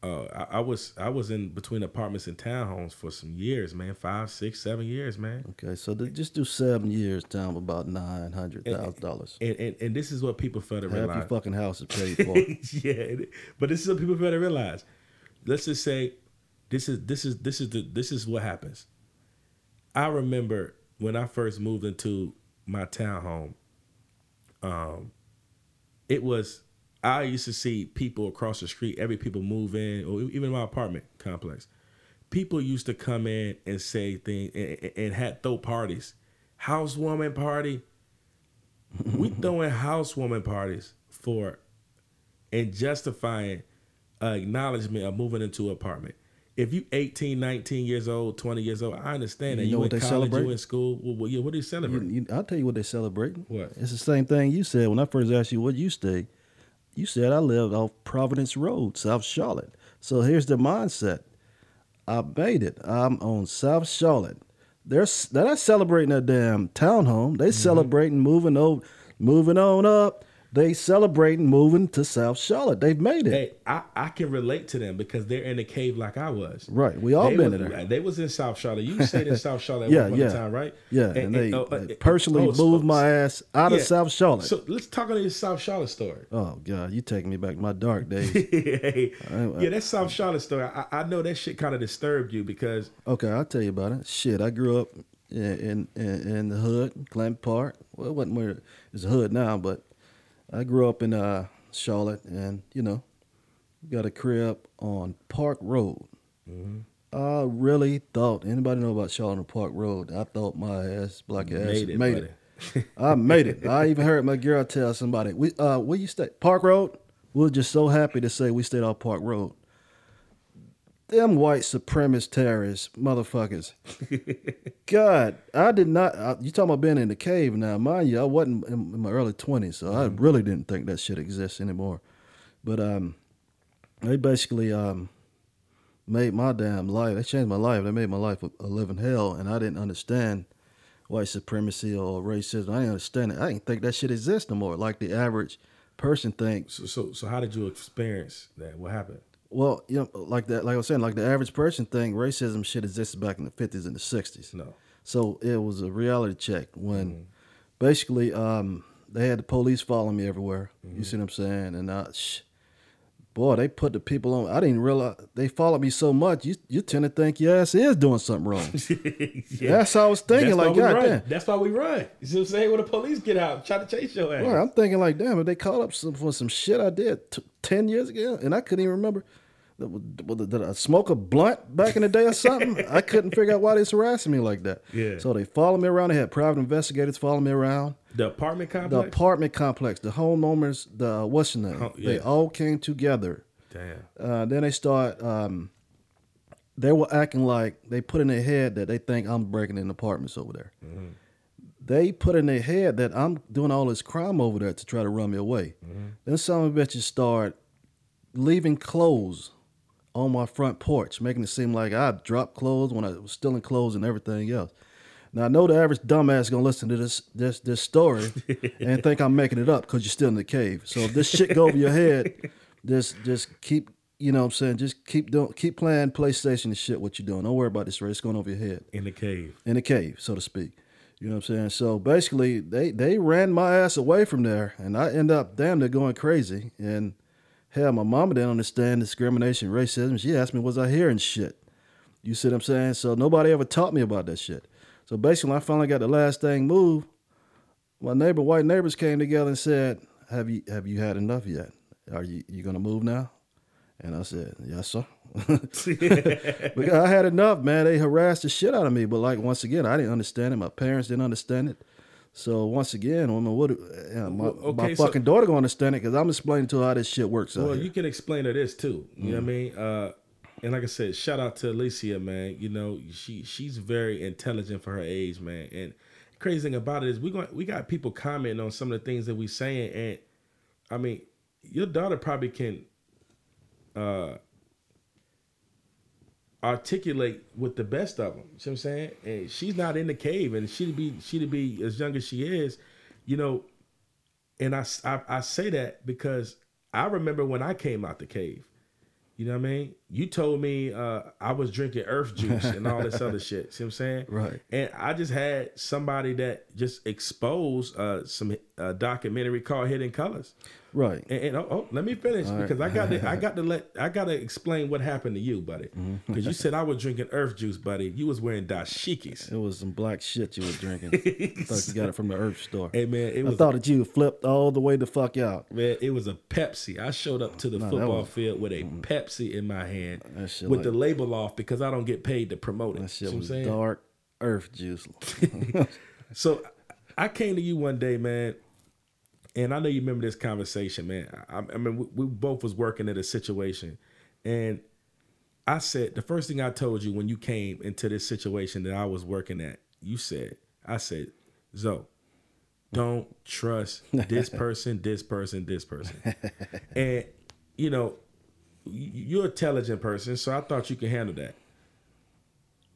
Uh, I, I was I was in between apartments and townhomes for some years, man. Five, six, seven years, man. Okay, so the, just do seven years, time about nine hundred thousand dollars. And, and and this is what people fail to realize. Half your fucking house is paid for. Yeah, but this is what people fail to realize. Let's just say, this is this is this is the this is what happens. I remember when I first moved into my townhome. Um, it was. I used to see people across the street, every people move in, or even my apartment complex. People used to come in and say things and, and, and had throw parties. Housewarming party. We throwing housewarming parties for and justifying uh, acknowledgement of moving into an apartment. If you eighteen, nineteen years old, twenty years old, I understand that. You, know you in college, celebrate? You in school. Well, well, yeah, what do you celebrate? You, you, I'll tell you what they celebrate. What? It's the same thing you said when I first asked you what you stayed. You said I lived off Providence Road, South Charlotte. So here's the mindset. I made it. I'm on South Charlotte. They're, they're not celebrating a damn townhome. They mm-hmm. celebrating moving over, moving on up. They celebrating moving to South Charlotte. They've made it. Hey, I, I can relate to them because they're in a cave like I was. Right. We all they been was, in there. They was in South Charlotte. You stayed in South Charlotte yeah, one yeah. time, right? Yeah. And, and they, and, uh, they personally oh, moved my ass out yeah. of South Charlotte. So let's talk on your South Charlotte story. Oh, God. You taking me back to my dark days. Hey, I, yeah, that South Charlotte story. I, I know that shit kind of disturbed you because. Okay, I'll tell you about it. Shit, I grew up in, in, in the hood, Clinton Park. Well, it wasn't where it's a hood now, but. I grew up in uh, Charlotte, and, you know, got a crib on Park Road. Mm-hmm. I really thought, anybody know about Charlotte on Park Road? I thought my ass, black ass, made it. Made it. I made it. I even heard my girl tell somebody, "We uh, where you stay? Park Road?" We're just so happy to say we stayed off Park Road. Them white supremacist terrorists, motherfuckers. God, I did not. I, you talking about being in the cave now? Mind you, I wasn't in, in my early twenties, so mm-hmm. I really didn't think that shit exists anymore. But um, they basically um made my damn life. They changed my life. They made my life a living hell, and I didn't understand white supremacy or racism. I didn't understand it. I didn't think that shit exists no more. Like the average person thinks. So, so, so how did you experience that? What happened? Well, you know, like that, like I was saying, like the average person thing, racism shit existed back in the fifties and the sixties. No, so it was a reality check when, mm-hmm. basically, um, they had the police following me everywhere. Mm-hmm. You see what I'm saying? And I, sh- boy, they put the people on. I didn't realize they followed me so much. You you tend to think your ass is doing something wrong. Yeah. That's how I was thinking. That's like, God damn, that's why we run. You see what I'm saying? When the police get out, try to chase your ass. Well, I'm thinking like, damn, if they call up some, for some shit I did t- ten years ago, and I couldn't even remember. Did I smoke a blunt back in the day or something? I couldn't figure out why they was harassing me like that. Yeah. So they followed me around. They had private investigators follow me around. The apartment complex? The apartment complex. The homeowners, the what's your name? Oh, yeah. They all came together. Damn. Uh, then they start, um, they were acting like they put in their head that they think I'm breaking in apartments over there. Mm-hmm. They put in their head that I'm doing all this crime over there to try to run me away. Mm-hmm. Then some of the bitches start leaving clothes on my front porch, making it seem like I dropped clothes when I was stealing clothes and everything else. Now, I know the average dumbass gonna listen to this this this story and think I'm making it up because you're still in the cave. So if this shit go over your head, just just keep, you know what I'm saying, just keep doing, keep playing PlayStation and shit what you're doing. Don't worry about this, right? It's going over your head. In the cave. In the cave, so to speak. You know what I'm saying? So basically, they, they ran my ass away from there, and I end up, damn, they're going crazy. And hell, my mama didn't understand discrimination, racism. She asked me, was I hearing shit? You see what I'm saying? So nobody ever taught me about that shit. So basically, I finally got the last thing moved. My neighbor, white neighbors came together and said, have you have you had enough yet? Are you, you going to move now? And I said, yes, sir. Because I had enough, man. They harassed the shit out of me. But like, once again, I didn't understand it. My parents didn't understand it. So once again, woman, what? You know, my, okay, my fucking so, daughter gonna understand it because I'm explaining to her how this shit works. Well, you can explain to this too. You mm. know what I mean? Uh, and like I said, shout out to Alicia, man. You know, she she's very intelligent for her age, man. And the crazy thing about it is we going we got people commenting on some of the things that we saying, and I mean, your daughter probably can uh, articulate with the best of them. You see what I'm saying? And she's not in the cave, and she'd be she'd be as young as she is, you know. And I, I, I say that because I remember when I came out the cave. You know what I mean? You told me uh, I was drinking earth juice and all this other shit. See what I'm saying? Right. And I just had somebody that just exposed uh, some uh, documentary called Hidden Colors. Right. And, and oh, oh, let me finish all because right. I got to, I got to let I got to explain what happened to you, buddy. Because mm-hmm. you said I was drinking earth juice, buddy. You was wearing dashikis. It was some black shit you were drinking. I thought you got it from the herb store. Hey man, it was I thought a, that you flipped all the way the fuck out. Man, it was a Pepsi. I showed up to the no, football was, field with a mm-hmm. Pepsi in my hand. With like, the label off because I don't get paid to promote it. That shit was dark earth juice. So I came to you one day, man, and I know you remember this conversation, man. I, I mean, we, we both was working at a situation, and I said the first thing I told you when you came into this situation that I was working at, you said, I said, Zoe, don't trust this person, this person, this person, and you know. You're an intelligent person, so I thought you could handle that.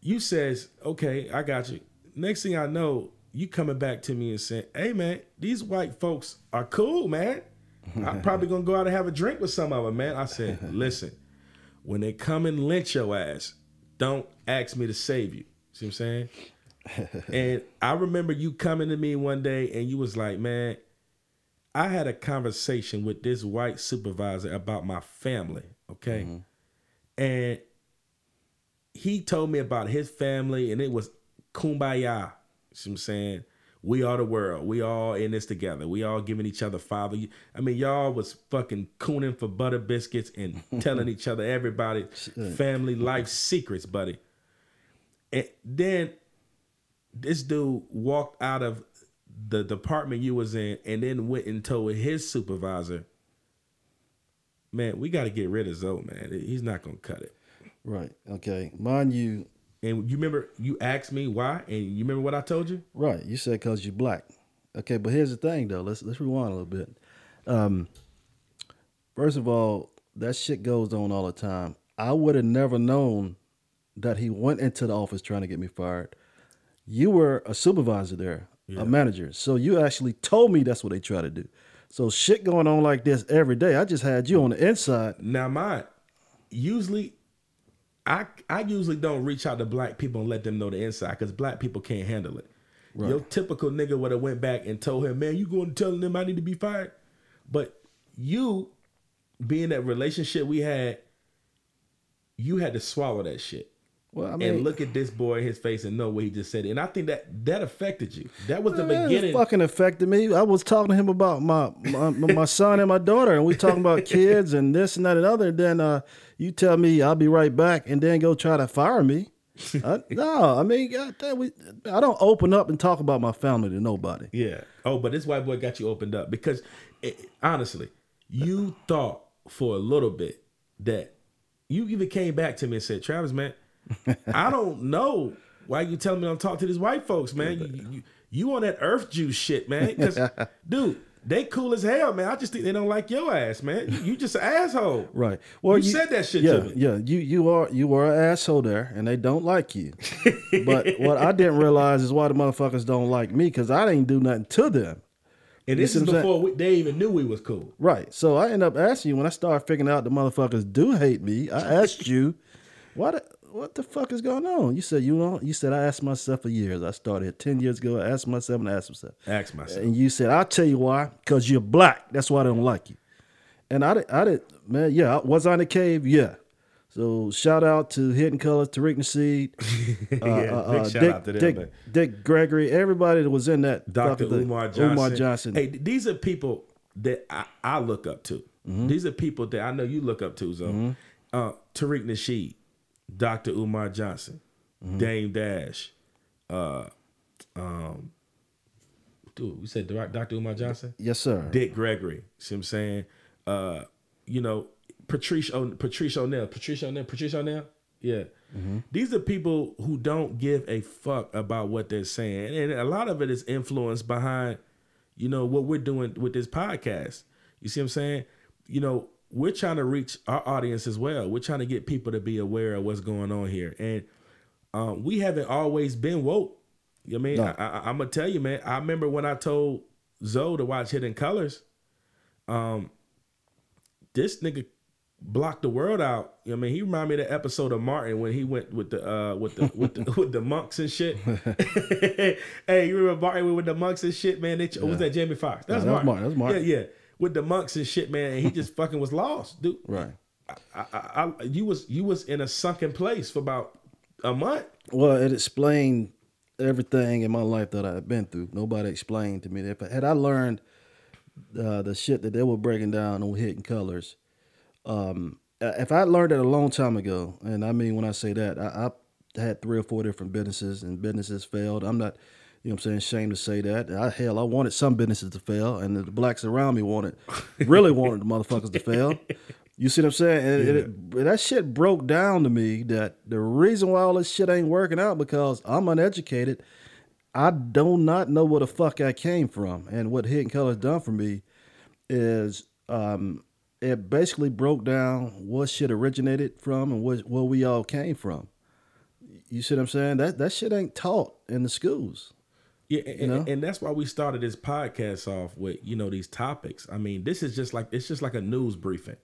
You says, okay, I got you. Next thing I know, you coming back to me and saying, hey, man, these white folks are cool, man. I'm probably going to go out and have a drink with some of them, man. I said, listen, when they come and lynch your ass, don't ask me to save you. See what I'm saying? And I remember you coming to me one day and you was like, man, I had a conversation with this white supervisor about my family. Okay. Mm-hmm. And he told me about his family, and it was kumbaya. You know what I'm saying? We are the world. We all in this together. We all giving each other father. I mean, y'all was fucking cooning for butter biscuits and telling each other everybody family life secrets, buddy. And then this dude walked out of the department you was in and then went and told his supervisor, man, we got to get rid of Zoe, man. He's not going to cut it. Right. Okay. Mind you. And you remember you asked me why, and you remember what I told you? Right. You said because you're black. Okay. But here's the thing, though. Let's let's rewind a little bit. Um, first of all, that shit goes on all the time. I would have never known that he went into the office trying to get me fired. You were a supervisor there, yeah. a manager. So you actually told me that's what they try to do. So shit going on like this every day. I just had you on the inside. Now, mine, usually, I I usually don't reach out to black people and let them know the inside because black people can't handle it. Right. Your typical nigga would have went back and told him, man, you going to tell them I need to be fired? But you, being that relationship we had, you had to swallow that shit. Well, I mean, and look at this boy in his face and know what he just said. And I think that that affected you. That was the man, beginning. It fucking affected me. I was talking to him about my my, my son and my daughter, and we talking about kids and this and that and other. And then uh, you tell me I'll be right back, and then go try to fire me. I, no, I mean, God damn, we, I don't open up and talk about my family to nobody. Yeah. Oh, but this white boy got you opened up because, it, honestly, you thought for a little bit that you even came back to me and said, Travis, man, I don't know why you telling me I'm talking to these white folks, man. You, you, you on that earth juice shit, man. Because, dude, they cool as hell, man. I just think they don't like your ass, man. You, you just an asshole. Right. Well, you, you said that shit yeah, to me. Yeah, you you are you are an asshole there, and they don't like you. But what I didn't realize is why the motherfuckers don't like me, because I didn't do nothing to them. And this is before we, they even knew we was cool. Right. So I ended up asking you, when I started figuring out the motherfuckers do hate me, I asked you, why the... what the fuck is going on? You said, you know, you said, I asked myself for years. I started ten years ago. I asked myself and I asked myself. Ask myself. And you said, I'll tell you why. Because you're black. That's why I don't like you. And I did, I did, man, yeah. Was I in the cave? Yeah. So shout out to Hidden Colors, Tariq Nasheed, uh, yeah, uh, big uh, shout Dick, out to them, Dick, Dick Gregory, everybody that was in that. Doctor Umar Johnson. Umar Johnson. Hey, these are people that I, I look up to. Mm-hmm. These are people that I know you look up to, so mm-hmm. uh, Tariq Nasheed. Doctor Umar Johnson, mm-hmm. Dame Dash, uh, um, dude, we said Doctor Umar Johnson? Yes, sir. Dick Gregory, see what I'm saying? Uh, you know, Patrice o- Patrice O'Neill, Patrice O'Neill, Patrice O'Neill, yeah. Mm-hmm. These are people who don't give a fuck about what they're saying. And a lot of it is influenced behind, you know, what we're doing with this podcast. You see what I'm saying? You know, we're trying to reach our audience as well. We're trying to get people to be aware of what's going on here. And um, we haven't always been woke. You know what I mean? No. I, I, I'm going to tell you, man, I remember when I told Zoe to watch Hidden Colors, um, this nigga blocked the world out. You know what I mean? He reminded me of the episode of Martin when he went with the uh, with the, with the, with the monks and shit. Hey, you remember Martin with the monks and shit, man? They, yeah. Was that Jamie Foxx? That's no, Martin. Martin. That's Martin. Yeah, yeah. With the monks and shit, man, and he just fucking was lost, dude. Right. I, I, I, you was you was in a sunken place for about a month. Well, it explained everything in my life that I had been through. Nobody explained to me that. But had I learned uh, the shit that they were breaking down on Hidden Colors, um, if I learned it a long time ago, and I mean when I say that, I, I had three or four different businesses, and businesses failed. I'm not... You know what I'm saying? Shame to say that. I, hell, I wanted some businesses to fail, and the blacks around me wanted, really wanted the motherfuckers to fail. You see what I'm saying? And yeah. it, it, that shit broke down to me that the reason why all this shit ain't working out because I'm uneducated. I do not know where the fuck I came from. And what Hidden Colors done for me is um, it basically broke down what shit originated from and what, where we all came from. You see what I'm saying? That, that shit ain't taught in the schools. Yeah, and, you know? And that's why we started this podcast off with, you know, these topics. I mean, this is just like, it's just like a news briefing.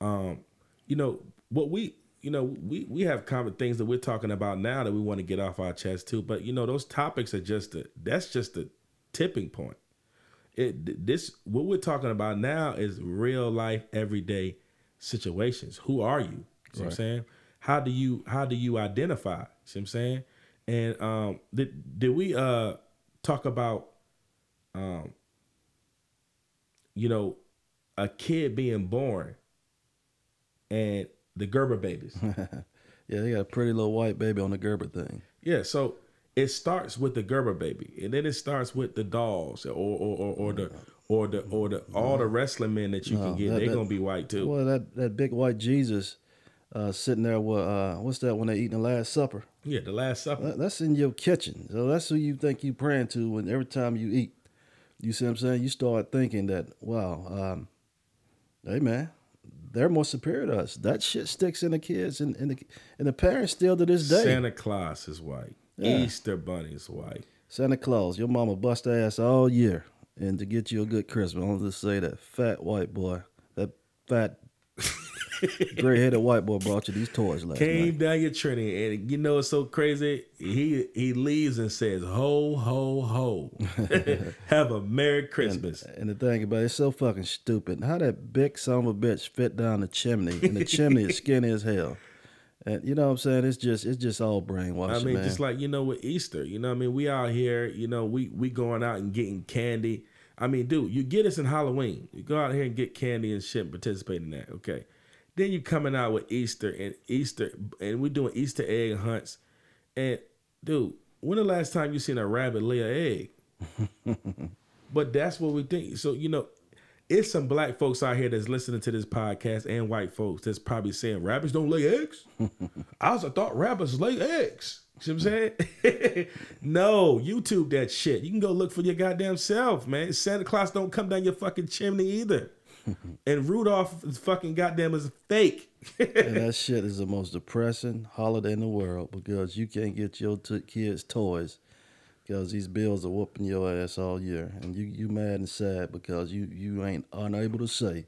Um, you know, what we, you know, we, we have common things that we're talking about now that we want to get off our chest too. But, you know, those topics are just, a, that's just the tipping point. It this What we're talking about now is real life, everyday situations. Who are you? You right. know what I'm saying? How do you, how do you identify? You see what I'm saying? And um, did, did we... uh. Talk about, um, you know, a kid being born and the Gerber babies. Yeah, they got a pretty little white baby on the Gerber thing. Yeah, so it starts with the Gerber baby, and then it starts with the dolls, or or or, or the or the or the all the wrestling men that you no, can get. That, they're that, gonna be white too. Well, that, that big white Jesus uh, sitting there. With, uh, what's that when they eating the Last Supper? Yeah, the Last Supper. That, that's in your kitchen. So that's who you think you praying to when every time you eat. You see what I'm saying? You start thinking that, wow, um, hey man, they're more superior to us. That shit sticks in the kids and in the and the parents still to this day. Santa Claus is white. Yeah. Easter Bunny is white. Santa Claus, your mama bust her ass all year and to get you a good Christmas. I'll just say that fat white boy, that fat gray-headed white boy brought you these toys last Came night. Came down your training, and you know it's so crazy? He he leaves and says, ho, ho, ho. Have a Merry Christmas. And, and the thing about it, it's so fucking stupid. How that big son of a bitch fit down the chimney, and the chimney is skinny as hell. And you know what I'm saying? It's just it's just all brainwashing, I mean, man. Just like, you know, with Easter, you know what I mean? We out here, you know, we, we going out and getting candy. I mean, dude, you get us in Halloween. You go out here and get candy and shit and participate in that, okay? Then you coming out with Easter and Easter, and we doing Easter egg hunts. And dude, when the last time you seen a rabbit lay an egg? But that's what we think. So, you know, it's some black folks out here that's listening to this podcast and white folks that's probably saying rabbits don't lay eggs. I also thought rabbits lay eggs. You see what I'm saying? No, YouTube that shit. You can go look for your goddamn self, man. Santa Claus don't come down your fucking chimney either. And Rudolph's fucking goddamn is fake. And that shit is the most depressing holiday in the world because you can't get your t- kids toys because these bills are whooping your ass all year. And you, you mad and sad because you, you ain't unable to say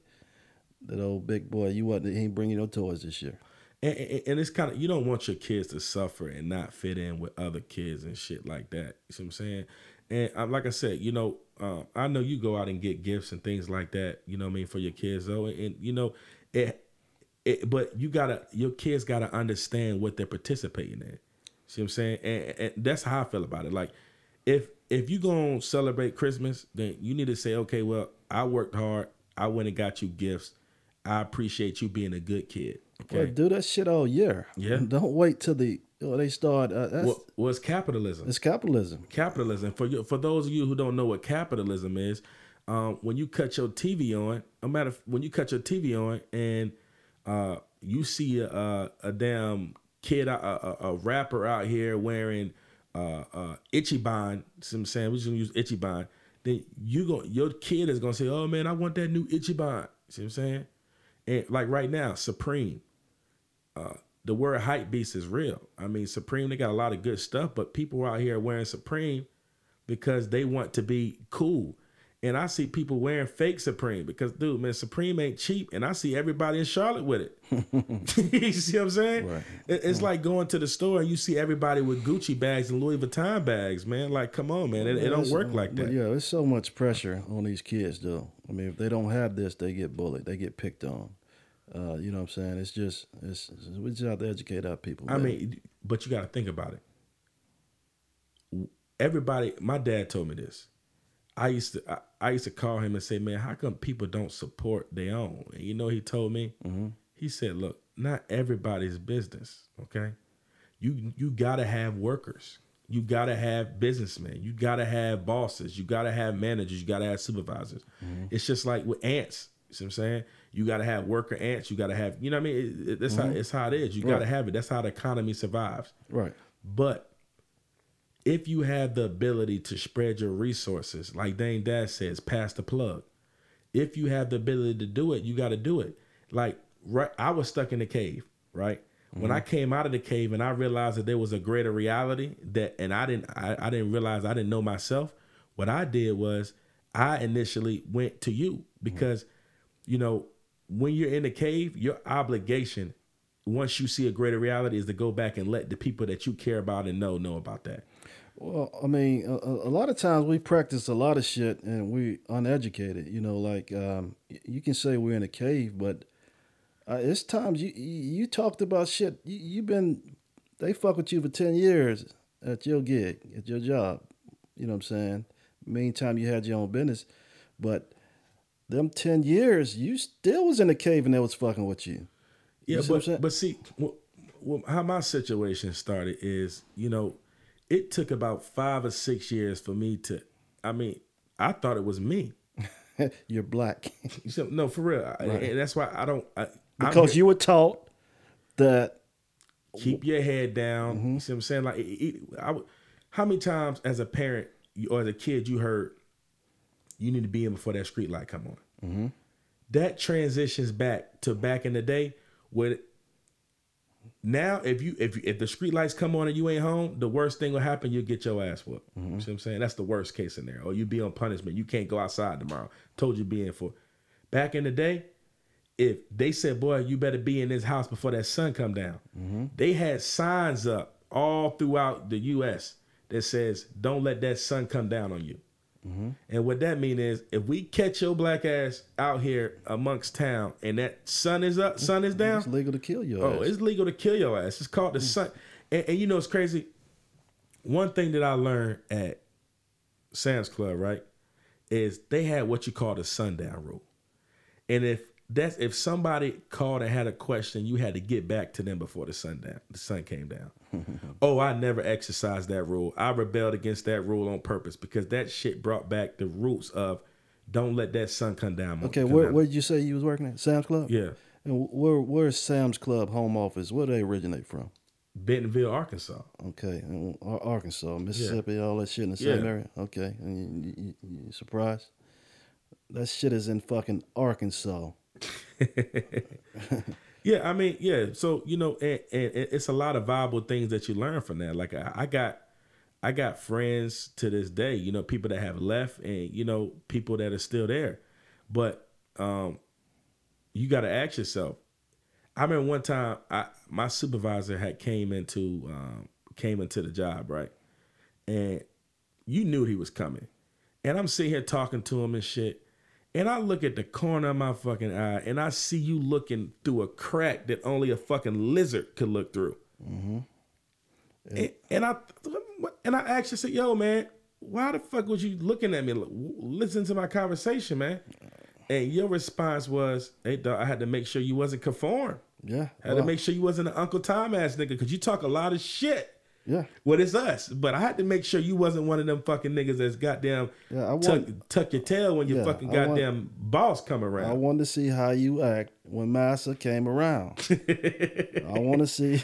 that old big boy, you wasn't, he ain't bringing no toys this year. And, and, and it's kind of, you don't want your kids to suffer and not fit in with other kids and shit like that. You see what I'm saying? And I, like I said, you know, uh, I know you go out and get gifts and things like that, you know what I mean, for your kids, though. And, and you know, it, it, but you got to, your kids got to understand what they're participating in. See what I'm saying? And, and that's how I feel about it. Like, if if you going to celebrate Christmas, then you need to say, okay, well, I worked hard. I went and got you gifts. I appreciate you being a good kid. Okay? Well, do that shit all year. Yeah. Don't wait till the... Well, they start. Uh, that's, well, well, it's capitalism. It's capitalism. Capitalism. For you, for those of you who don't know what capitalism is, um, when you cut your T V on, no matter when you cut your T V on, and uh, you see a, a, a damn kid, a, a, a rapper out here wearing uh, uh, Ichiban. Some saying we're just gonna use Ichiban. Then you go, your kid is gonna say, "Oh man, I want that new Ichiban." See what I'm saying? And like right now, Supreme. Uh, The word hype beast is real. I mean, Supreme, they got a lot of good stuff, but people out here wearing Supreme because they want to be cool. And I see people wearing fake Supreme because, dude, man, Supreme ain't cheap. And I see everybody in Charlotte with it. You see what I'm saying? Right. It's like going to the store and you see everybody with Gucci bags and Louis Vuitton bags, man. Like, come on, man. It, it don't work like that. Yeah, there's so much pressure on these kids, though. I mean, if they don't have this, they get bullied. They get picked on. Uh, you know what I'm saying? It's just, it's, we just have to educate our people. Man. I mean, but you got to think about it. Everybody, my dad told me this. I used to, I, I used to call him and say, man, how come people don't support their own? And you know, he told me, mm-hmm. He said, look, not everybody's business. Okay. You, you gotta have workers. You gotta have businessmen. You gotta have bosses. You gotta have managers. You gotta have supervisors. Mm-hmm. It's just like with ants. You see what I'm saying? You got to have worker ants. You got to have, you know what I mean? It, it, that's mm-hmm. how, it's how it is. You right. got to have it. That's how the economy survives. Right. But if you have the ability to spread your resources, like Dame Dash says, pass the plug. If you have the ability to do it, you got to do it. Like, right, I was stuck in the cave, right? Mm-hmm. When I came out of the cave and I realized that there was a greater reality that, and I didn't, I, I didn't realize I didn't know myself. What I did was I initially went to you because mm-hmm. You know, when you're in the cave, your obligation, once you see a greater reality, is to go back and let the people that you care about and know, know about that. Well, I mean, a, a lot of times we practice a lot of shit and we uneducated, you know, like um, you can say we're in a cave, but uh, it's times you, you talked about shit. You, you've been, they fuck with you for ten years at your gig, at your job. You know what I'm saying? Meantime, you had your own business, but them ten years, you still was in the cave and they was fucking with you. you yeah, but, but see, well, well, how my situation started is, you know, it took about five or six years for me to, I mean, I thought it was me. You're black. So, no, for real. Right. I, and that's why I don't. I, because I'm, you were taught that. Keep your head down. Mm-hmm. You see what I'm saying? Like, it, it, I, how many times as a parent or as a kid you heard, you need to be in before that street light come on? Mm-hmm. That transitions back to back in the day where now if you if if the street lights come on and you ain't home, the worst thing will happen. You'll get your ass whooped. Mm-hmm. You see what I'm saying? That's the worst case scenario. Or you be on punishment. You can't go outside tomorrow. Told you to be in for. Back in the day, if they said, boy, you better be in this house before that sun come down. Mm-hmm. They had signs up all throughout the U S that says, don't let that sun come down on you. Mm-hmm. And what that means is if we catch your black ass out here amongst town and that sun is up, sun is down. It's legal to kill your oh, ass. Oh, it's legal to kill your ass. It's called the mm-hmm. sun. And, and you know, it's crazy. One thing that I learned at Sam's Club, right, is they had what you call the sundown rule. And if that's if somebody called and had a question, you had to get back to them before the sun down, the sun came down. Oh, I never exercised that rule. I rebelled against that rule on purpose because that shit brought back the roots of don't let that sun come down. Okay, come where, down. Where did you say you was working at? Sam's Club? Yeah. And where where's Sam's Club home office? Where do they originate from? Bentonville, Arkansas. Okay, and Arkansas, Mississippi, yeah. all that shit in the same yeah. area. Okay, and you, you, you surprised? That shit is in fucking Arkansas. yeah, I mean, yeah. So you know, and, and, and it's a lot of viable things that you learn from that. Like I, I got, I got friends to this day. You know, people that have left, and you know, people that are still there. But um, you got to ask yourself. I remember one time, I my supervisor had came into um, came into the job, right, and you knew he was coming, and I'm sitting here talking to him and shit. And I look at the corner of my fucking eye and I see you looking through a crack that only a fucking lizard could look through. Mm-hmm. Yeah. And, and I and I actually said, yo, man, why the fuck was you looking at me? Listen to my conversation, man. And your response was, hey, dog, I had to make sure you wasn't conform. Yeah. I had wow. to make sure you wasn't an Uncle Tom ass nigga because you talk a lot of shit. Yeah. Well, it's us. But I had to make sure you wasn't one of them fucking niggas that's goddamn yeah, I want, tuck, tuck your tail when your yeah, fucking goddamn want, boss come around. I wanted to see how you act when Massa came around. I want to see.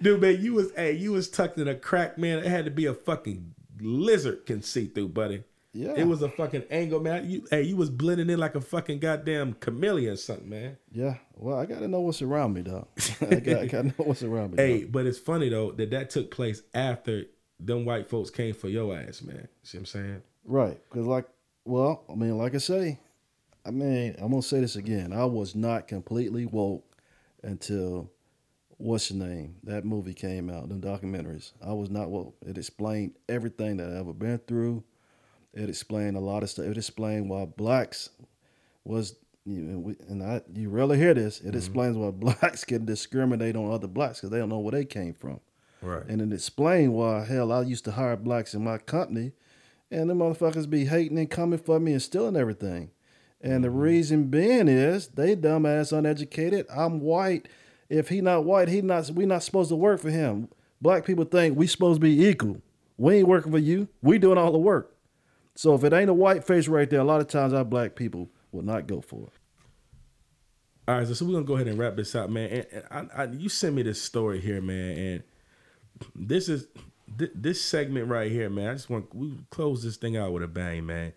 Dude, man, you was hey, you was tucked in a crack, man. It had to be a fucking lizard can see through, buddy. Yeah. It was a fucking angle, man. You, hey, you was blending in like a fucking goddamn chameleon or something, man. Yeah. Well, I got to know what's around me, dog. I got to know what's around me, Hey, dog. But it's funny, though, that that took place after them white folks came for your ass, man. See what I'm saying? Right. Because, like, well, I mean, like I say, I mean, I'm going to say this again. I was not completely woke until, what's the name? That movie came out, them documentaries. I was not woke. It explained everything that I've ever been through. It explained a lot of stuff. It explained why blacks was, you know, we, and I, you rarely hear this. It mm-hmm. explains why blacks can discriminate on other blacks because they don't know where they came from. Right. And it explained why, hell, I used to hire blacks in my company and them motherfuckers be hating and coming for me and stealing everything. And mm-hmm. the reason being is they dumbass uneducated. I'm white. If he not white, he not, we not supposed to work for him. Black people think we supposed to be equal. We ain't working for you. We doing all the work. So if it ain't a white face right there, a lot of times our black people will not go for it. All right, so we're going to go ahead and wrap this up, man. And, and I, I, you sent me this story here, man, and this is th- this segment right here, man. I just want we close this thing out with a bang, man.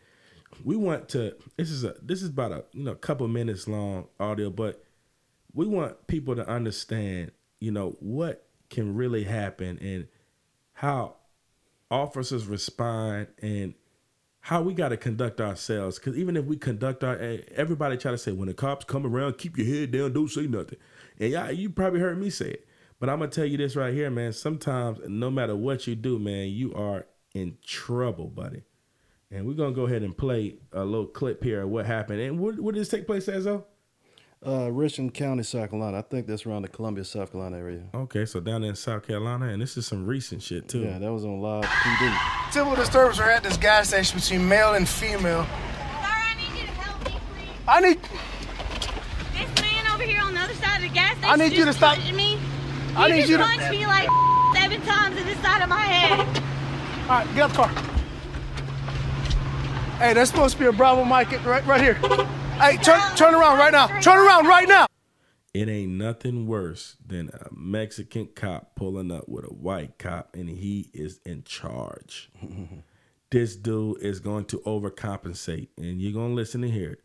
We want to this is a this is about a you know couple minutes long audio, but we want people to understand, you know, what can really happen and how officers respond and how we got to conduct ourselves. Because even if we conduct our, everybody try to say, when the cops come around, keep your head down, don't say nothing. And y'all, you probably heard me say it. But I'm going to tell you this right here, man. Sometimes, no matter what you do, man, you are in trouble, buddy. And we're going to go ahead and play a little clip here of what happened. And where, where did this take place at, though? Uh, Richland County, South Carolina. I think that's around the Columbia, South Carolina area. Okay, so down in South Carolina, and this is some recent shit, too. Yeah, that was on live T V. Civil disturbance are at this gas station between male and female. Sir, I need you to help me, please. I need... This man over here on the other side of the gas station I need you to stop. Me. I need you to... He just punched me like seven times in the side of my head. All right, get out the car. Hey, that's supposed to be a Bravo mic right, right here. Hey, turn turn around right now. Turn around right now. It ain't nothing worse than a Mexican cop pulling up with a white cop and he is in charge. This dude is going to overcompensate, and you're going to listen to hear it.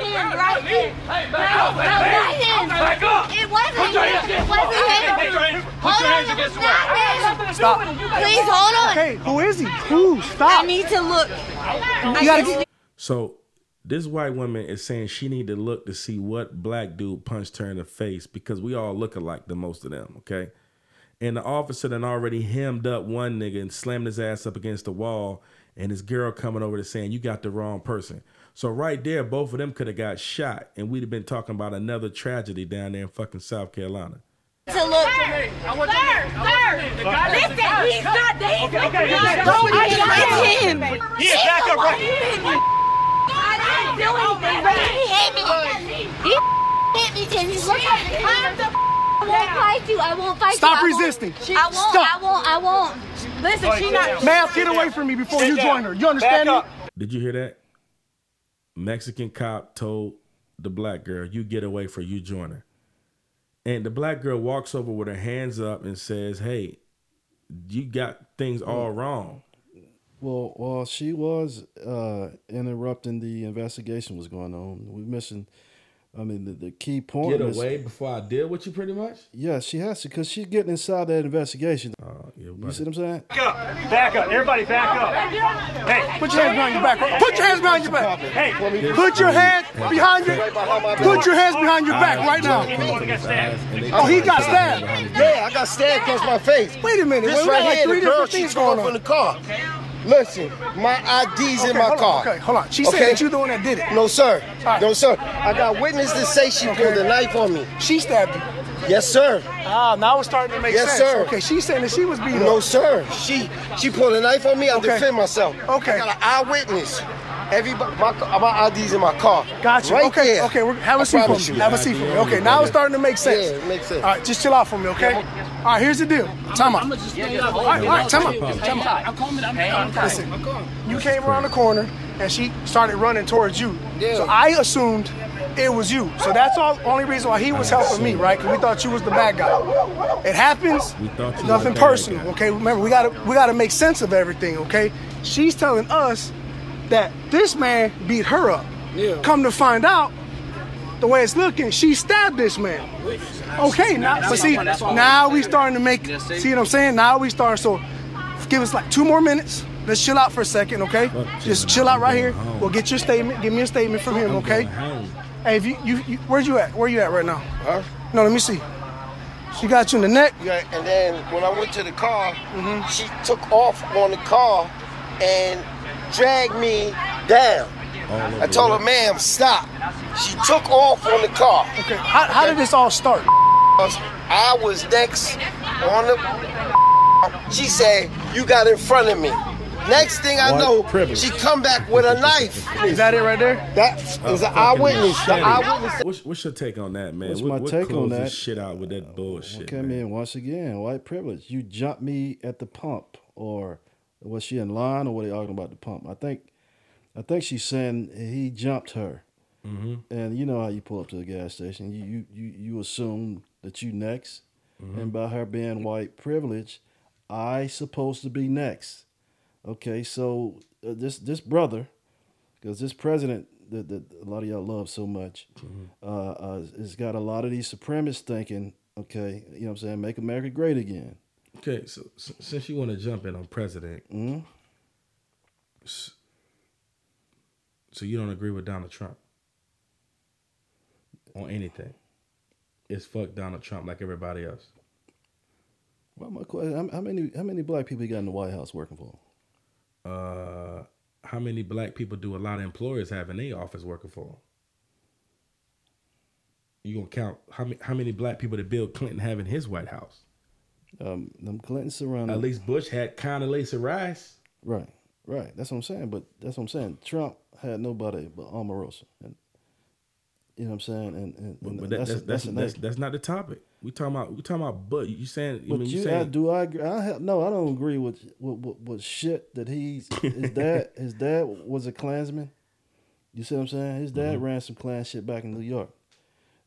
Right in. Hey, back no, up, back, no, back, back up. It wasn't him. It wasn't him. Put your hands, put your hands against the wall. Stop. Please hold on. Okay, who is he? Who? Stop. I need to look. You gotta get- so this white woman is saying she need to look to see what black dude punched her in the face because we all look alike to most of them, okay? And the officer done already hemmed up one nigga and slammed his ass up against the wall, and this girl coming over to saying, you got the wrong person. So right there, both of them could have got shot, and we'd have been talking about another tragedy down there in fucking South Carolina. To look, sir, sir, sir, listen, he's not there. He's not there. It's him. He's back up right here. I didn't do anything. He hit me. He hit me, Jenny. I'm the I won't fight you. I won't fight you. Stop resisting. I won't. I won't. I won't. Listen, she not. Ma'am, get away from me before you join her. You understand me? Did you hear that? Mexican cop told the black girl, you get away for you join her. And the black girl walks over with her hands up and says, hey, you got things all wrong. Well, while she was uh, interrupting the investigation was going on, we mentioned, I mean, the, the key point. Get away is, before I deal with you pretty much? Yeah, she has to because she's getting inside that investigation. Uh, you see what I'm saying? Back up. Back up. Everybody back up. Hey, put your hands behind your back. Put your hands behind your back. Hey, put your hands behind your Put your hands behind your back right now. Oh, he got stabbed. Yeah, I got stabbed against my face. Wait a minute. This right here, the girl, she's going up in the car. Listen, my I D's okay, in my hold car. On, okay, hold on. She okay? said that you the one that did it. No, sir. Right. No, sir. I got witnesses that say she okay. pulled a knife on me. She stabbed you. Yes, sir. Ah, now it's starting to make yes, sense. Yes, sir. Okay, she's saying that she was beaten No, up. sir. She she pulled a knife on me. I'll okay. defend myself. Okay. I got an eyewitness. Everybody, my, my I D's in my car. Gotcha. Right okay, there. okay. We're, have a I seat for me. You. Have a seat for me. Okay, now yeah. it's starting to make sense. Yeah, it makes sense. All right, just chill out for me, okay? All right, here's the deal. Time out. I'm, I'm just yeah, yeah, all right, all right, time out. Time out. I'm coming. I'm coming. Listen, you came around the corner, and she started running towards you. Yeah. So I assumed it was you. So that's all. Only reason why he was helping me, right? Because we thought you was the bad guy. It happens. We thought you Nothing personal, okay? Remember, we gotta we gotta make sense of everything, okay? She's telling us that this man beat her up. Yeah. Come to find out, the way it's looking, she stabbed this man. Okay, now, but see, now we starting to make, see what I'm saying? Now we starting, so give us like two more minutes. Let's chill out for a second, okay? Just chill out right here. We'll get your statement. Give me a statement from him, okay? Hey, if you, you, you where'd you at? Where you at right now? Huh? No, let me see. She got you in the neck. Yeah, and then when I went to the car, mm-hmm. she took off on the car and dragged me down. I told her, ma'am, stop. She took off on the car. Okay. How, how did this all start? I was next on the... She said, you got in front of me. Next thing I know, she come back with a knife. Is that it right there? That is an eyewitness. The eyewitness. What's, what's your take on that, man? What's what, my what take on that? This shit out with that bullshit, okay, man. man. Once again, white privilege. You jumped me at the pump or... Was she in line or were they arguing about the pump? I think I think she's saying he jumped her. Mm-hmm. And you know how you pull up to the gas station. You you you, you assume that you next. Mm-hmm. And by her being white privilege, I supposed to be next. Okay, so uh, this this brother, because this president that, that a lot of y'all love so much, mm-hmm. uh, uh, has got a lot of these supremacists thinking, okay, you know what I'm saying, make America great again. Okay, so, so since you want to jump in on president, mm-hmm. so, so you don't agree with Donald Trump on anything? It's fuck Donald Trump like everybody else. Well, my question: How many how many black people you got in the White House working for? Uh, how many black people do a lot of employers have in their office working for them? You gonna count how many how many black people did Bill Clinton have in his White House? Um, them Clinton surrounded. At least Bush had Condoleezza Rice. Right, right. That's what I'm saying. But that's what I'm saying. Trump had nobody but Omarosa. And You know what I'm saying? And, and, and but that's that's that's, that's, that's that's not the topic. We talking about we talking about but you saying but I mean, you, you saying I, do I agree? I have, no, I don't agree with with, with, with shit that he's his dad his dad was a Klansman. You see what I'm saying? His dad mm-hmm. ran some Klan shit back in New York.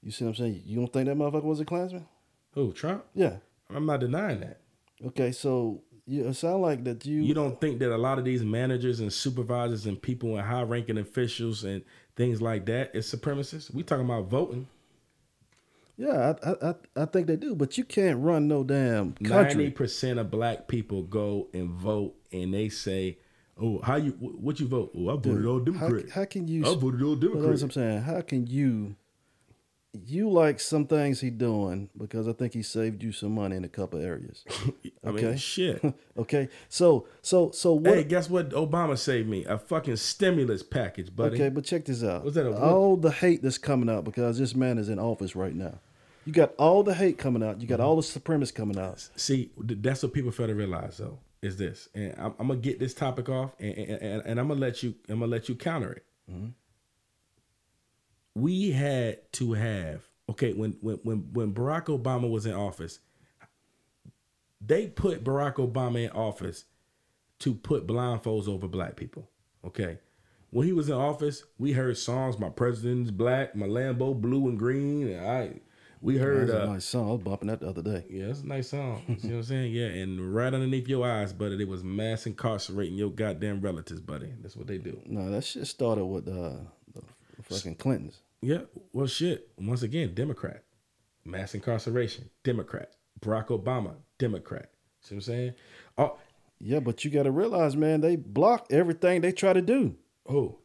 You see what I'm saying? You don't think that motherfucker was a Klansman? Who, Trump? Yeah, I'm not denying that. Okay, so you, it sound like that you you don't think that a lot of these managers and supervisors and people and high ranking officials and things like that is supremacists. We talking about voting. Yeah, I I I think they do, but you can't run no damn country. ninety percent of black people go and vote, and they say, "Oh, how you what you vote? Oh, I voted Dude, all Democrat. How, how can you? I voted all Democrat." That's what I'm saying. How can you? You like some things he doing because I think he saved you some money in a couple areas. I okay, mean, shit. okay, so so so what? Hey, guess what? Obama saved me a fucking stimulus package, buddy. Okay, but check this out. What's that? All the hate that's coming out because this man is in office right now. You got all the hate coming out. You got all the supremacists coming out. See, that's what people fail to realize though is this, and I'm, I'm gonna get this topic off, and, and, and, and I'm gonna let you. I'm gonna let you counter it. Mm-hmm. We had to have, okay, when, when when when Barack Obama was in office, they put Barack Obama in office to put blindfolds over black people, okay? When he was in office, we heard songs, "My President's Black," "My Lambo Blue and Green," and I, we heard- That's uh, a nice song, I was bumping that the other day. Yeah, that's a nice song, you know what I'm saying? Yeah, and right underneath your eyes, buddy, they was mass incarcerating your goddamn relatives, buddy. That's what they do. No, that shit started with uh, the fucking Clintons. Yeah, well, shit. Once again, Democrat. Mass incarceration, Democrat. Barack Obama, Democrat. See what I'm saying? Oh, yeah, but you got to realize, man, they block everything they try to do. Oh.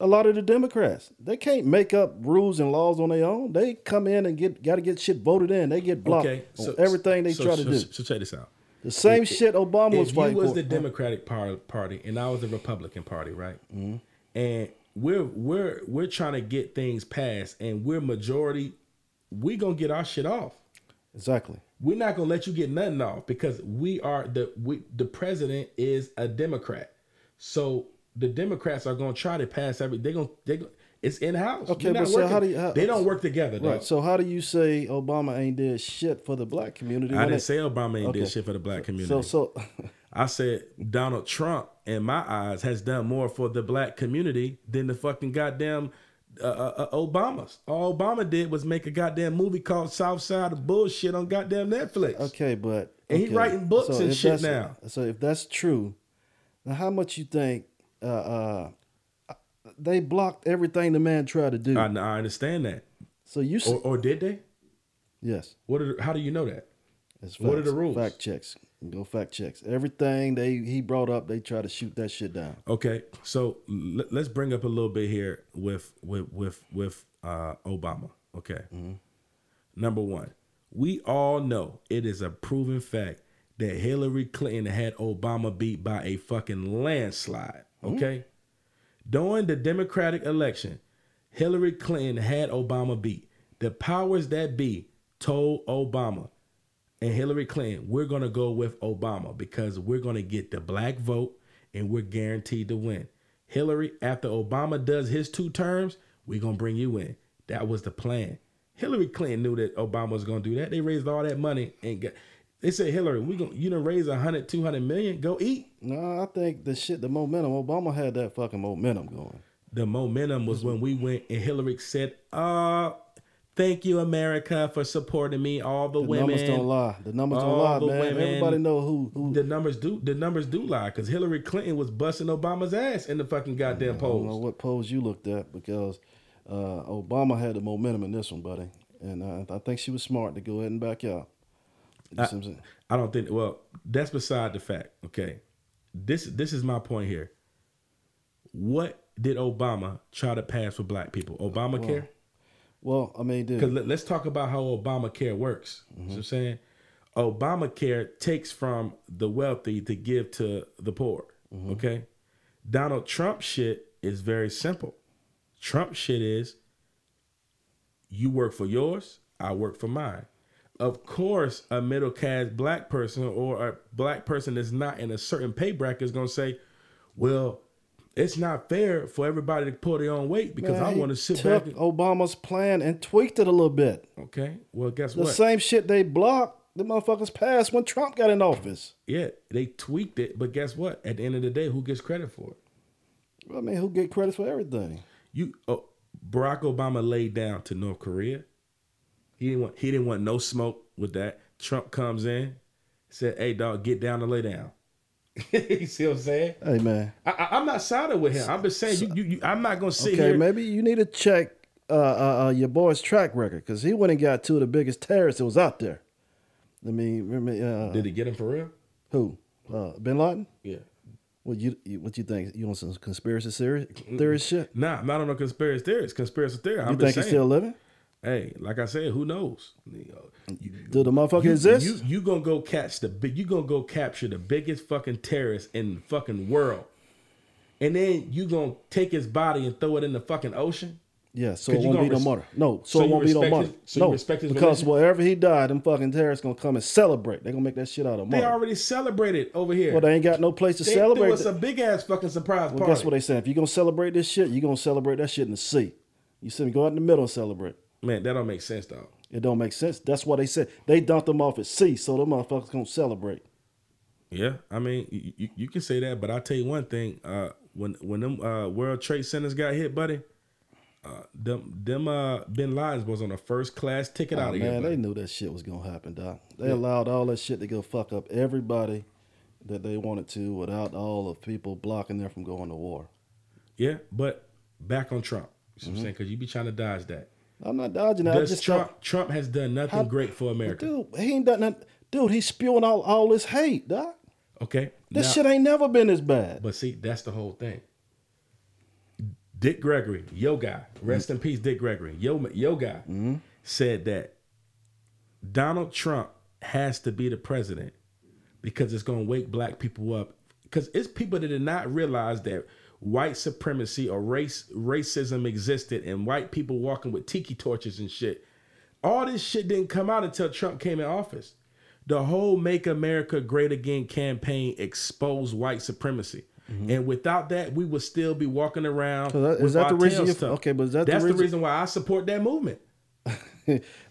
A lot of the Democrats, they can't make up rules and laws on their own. They come in and get got to get shit voted in. They get blocked okay, so, on everything they so, try to so, do. So check this out. The same if, shit Obama was fighting for. If you was the Democratic Party and I was the Republican Party, right? Mm-hmm. And We're we're we're trying to get things passed, and we're majority. We're gonna get our shit off. Exactly. We're not gonna let you get nothing off because we are the we the president is a Democrat. So the Democrats are gonna try to pass every. They gonna they gonna, it's in house. Okay, but so how do you, how, they don't work together? Though. Right. So how do you say Obama ain't did shit for the black community? I didn't it, say Obama ain't okay. did shit for the black community. So so. I said Donald Trump, in my eyes, has done more for the black community than the fucking goddamn uh, uh, Obamas. All Obama did was make a goddamn movie called South Side of Bullshit on goddamn Netflix. Okay, but... And okay. He writing books so and shit now. So if that's true, now how much you think uh, uh, they blocked everything the man tried to do? I, I understand that. So you... Or, or did they? Yes. What? Are, how do you know that? It's facts, what are the rules? Fact checks. Go fact checks. Everything they he brought up, they try to shoot that shit down. Okay, so l- let's bring up a little bit here with with with with uh, Obama. Okay, mm-hmm. Number one, we all know it is a proven fact that Hillary Clinton had Obama beat by a fucking landslide. Okay, mm-hmm. During the Democratic election, Hillary Clinton had Obama beat. The powers that be told Obama and Hillary Clinton, we're going to go with Obama because we're going to get the black vote and we're guaranteed to win. Hillary, after Obama does his two terms, we're going to bring you in. That was the plan. Hillary Clinton knew that Obama was going to do that. They raised all that money and got, they said, Hillary, we gonna, you done raise one hundred, two hundred million. Go eat. No, I think the shit, the momentum, Obama had that fucking momentum going. The momentum was when we went and Hillary said, uh, thank you, America, for supporting me. All the, the women. The numbers don't lie. The numbers don't lie, man. Women. Everybody know who, who. The numbers do. The numbers do lie because Hillary Clinton was busting Obama's ass in the fucking goddamn I polls. I don't know what polls you looked at because uh, Obama had the momentum in this one, buddy, and uh, I think she was smart to go ahead and back out. You I, I don't think. Well, that's beside the fact. Okay, this this is my point here. What did Obama try to pass for black people? Obamacare. Well, Well, I mean, because let's talk about how Obamacare works. Mm-hmm. You know what I'm saying? Obamacare takes from the wealthy to give to the poor. Mm-hmm. Okay. Donald Trump shit is very simple. Trump shit is you work for yours, I work for mine. Of course, a middle class black person or a black person that's not in a certain pay bracket is going to say, well, it's not fair for everybody to pull their own weight because Man, I want to sit back. And, Obama's plan and tweaked it a little bit. Okay, well, guess the what? The same shit they blocked, the motherfuckers passed when Trump got in office. Yeah, they tweaked it, but guess what? At the end of the day, who gets credit for it? Well, I mean, who gets credit for everything? You, oh, Barack Obama laid down to North Korea. He didn't want. He didn't want no smoke with that. Trump comes in, said, "Hey, dog, get down and lay down." You see what I'm saying? Hey, man, I, I, I'm not siding with him. I'm just saying, you, you, you, I'm not gonna sit okay, here. Okay, maybe you need to check uh, uh, uh, your boy's track record because he went and got two of the biggest terrorists that was out there. I mean, remember, uh, did he get him for real? Who? Uh, Bin Laden? Yeah. What you, you what you think? You on some conspiracy theory theory shit? Nah, I'm not on no conspiracy theories. Conspiracy theory. I'm you just think saying. He's still living? Hey, like I said, who knows? You know, you, do the motherfucker you, exist? You you gonna go catch the big? You gonna go capture the biggest fucking terrorist in the fucking world, and then you gonna take his body and throw it in the fucking ocean? Yeah, so it won't be res- no martyr. No, so, so it won't be no martyr. So no, respect his because religion? Wherever he died, them fucking terrorists gonna come and celebrate. They gonna make that shit out of martyr. They already celebrated over here. Well, they ain't got no place to they celebrate. It's a big ass fucking surprise well, party. That's what they saying. If you gonna celebrate this shit, you gonna celebrate that shit in the sea. You see me? Go out in the middle and celebrate. Man, that don't make sense, though. It don't make sense. That's why they said they dumped them off at sea, so them motherfuckers gonna celebrate. Yeah, I mean, you, you, you can say that, but I'll tell you one thing. Uh, when when them uh, World Trade Centers got hit, buddy, uh, them them uh, Bin Laden was on a first class ticket oh, out of here. Man, they knew that shit was gonna happen, doc. They yeah. allowed all that shit to go fuck up everybody that they wanted to without all of people blocking them from going to war. Yeah, but back on Trump. You see mm-hmm. what I'm saying? Because you be trying to dodge that. I'm not dodging that. I just Trump, talk, Trump has done nothing how, great for America. Dude, he ain't done nothing. Dude, he's spewing all, all this hate, doc. Okay. This now, shit ain't never been this bad. But see, that's the whole thing. Dick Gregory, yo guy, rest mm-hmm. in peace, Dick Gregory, yo, yo guy, mm-hmm. said that Donald Trump has to be the president because it's going to wake black people up. Because it's people that did not realize that white supremacy or race racism existed and white people walking with tiki torches and shit. All this shit didn't come out until Trump came in office. The whole Make America Great Again campaign exposed white supremacy. Mm-hmm. And without that, we would still be walking around. So that, is that the reason? You're, okay, but is that that's the reason? the reason why I support that movement.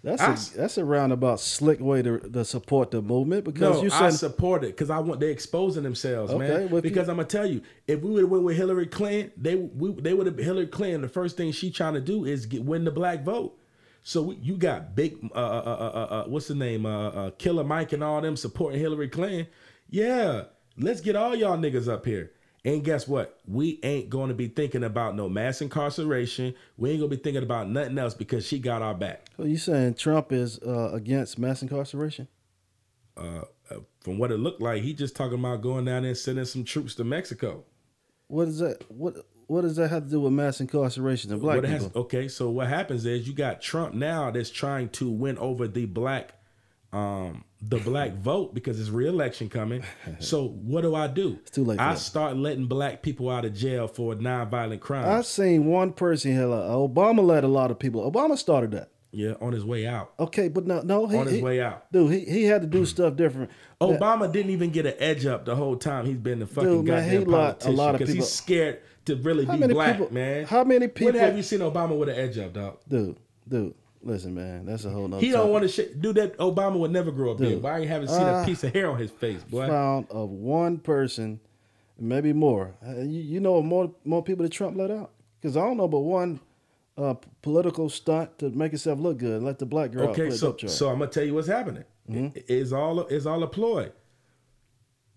that's I, a, that's a roundabout slick way to, to support the movement because no, you said I support it because I want they're exposing themselves, okay, man. Well, because you, I'm gonna tell you, if we would have went with Hillary Clinton, they we, they would have Hillary Clinton. The first thing she trying to do is get win the black vote. So we, you got big uh, uh, uh, uh, what's the name uh, uh, Killer Mike and all them supporting Hillary Clinton. Yeah, let's get all y'all niggas up here. And guess what? We ain't going to be thinking about no mass incarceration. We ain't going to be thinking about nothing else because she got our back. So you saying Trump is uh, against mass incarceration? Uh, uh, from what it looked like, he just talking about going down there and sending some troops to Mexico. What is that? What What does that have to do with mass incarceration of black what people? Has, okay, so what happens is you got Trump now that's trying to win over the black, um, the black vote because it's re-election coming. So what do I do? It's too late. I start letting black people out of jail for nonviolent crimes. I've seen one person here. Like Obama let a lot of people. Obama started that. Yeah, on his way out. Okay, but no, no, he, on his he, way out, dude. He he had to do stuff different. Obama now, didn't even get an edge up the whole time he's been the fucking dude, man, goddamn politician because he's scared to really how be black, people, man. How many people? When have you seen Obama with an edge up, dog? Dude, dude. Listen, man, that's a whole nother He topic. Don't want to shit. Dude, that Obama would never grow up big. Why you haven't seen uh, a piece of hair on his face, boy? Found of one person, maybe more. Uh, you, you know more more people that Trump let out? Because I don't know but one uh, political stunt to make himself look good. Let the black girl okay, out. Okay, so, so I'm going to tell you what's happening. Mm-hmm. It, it's, all, it's all a ploy.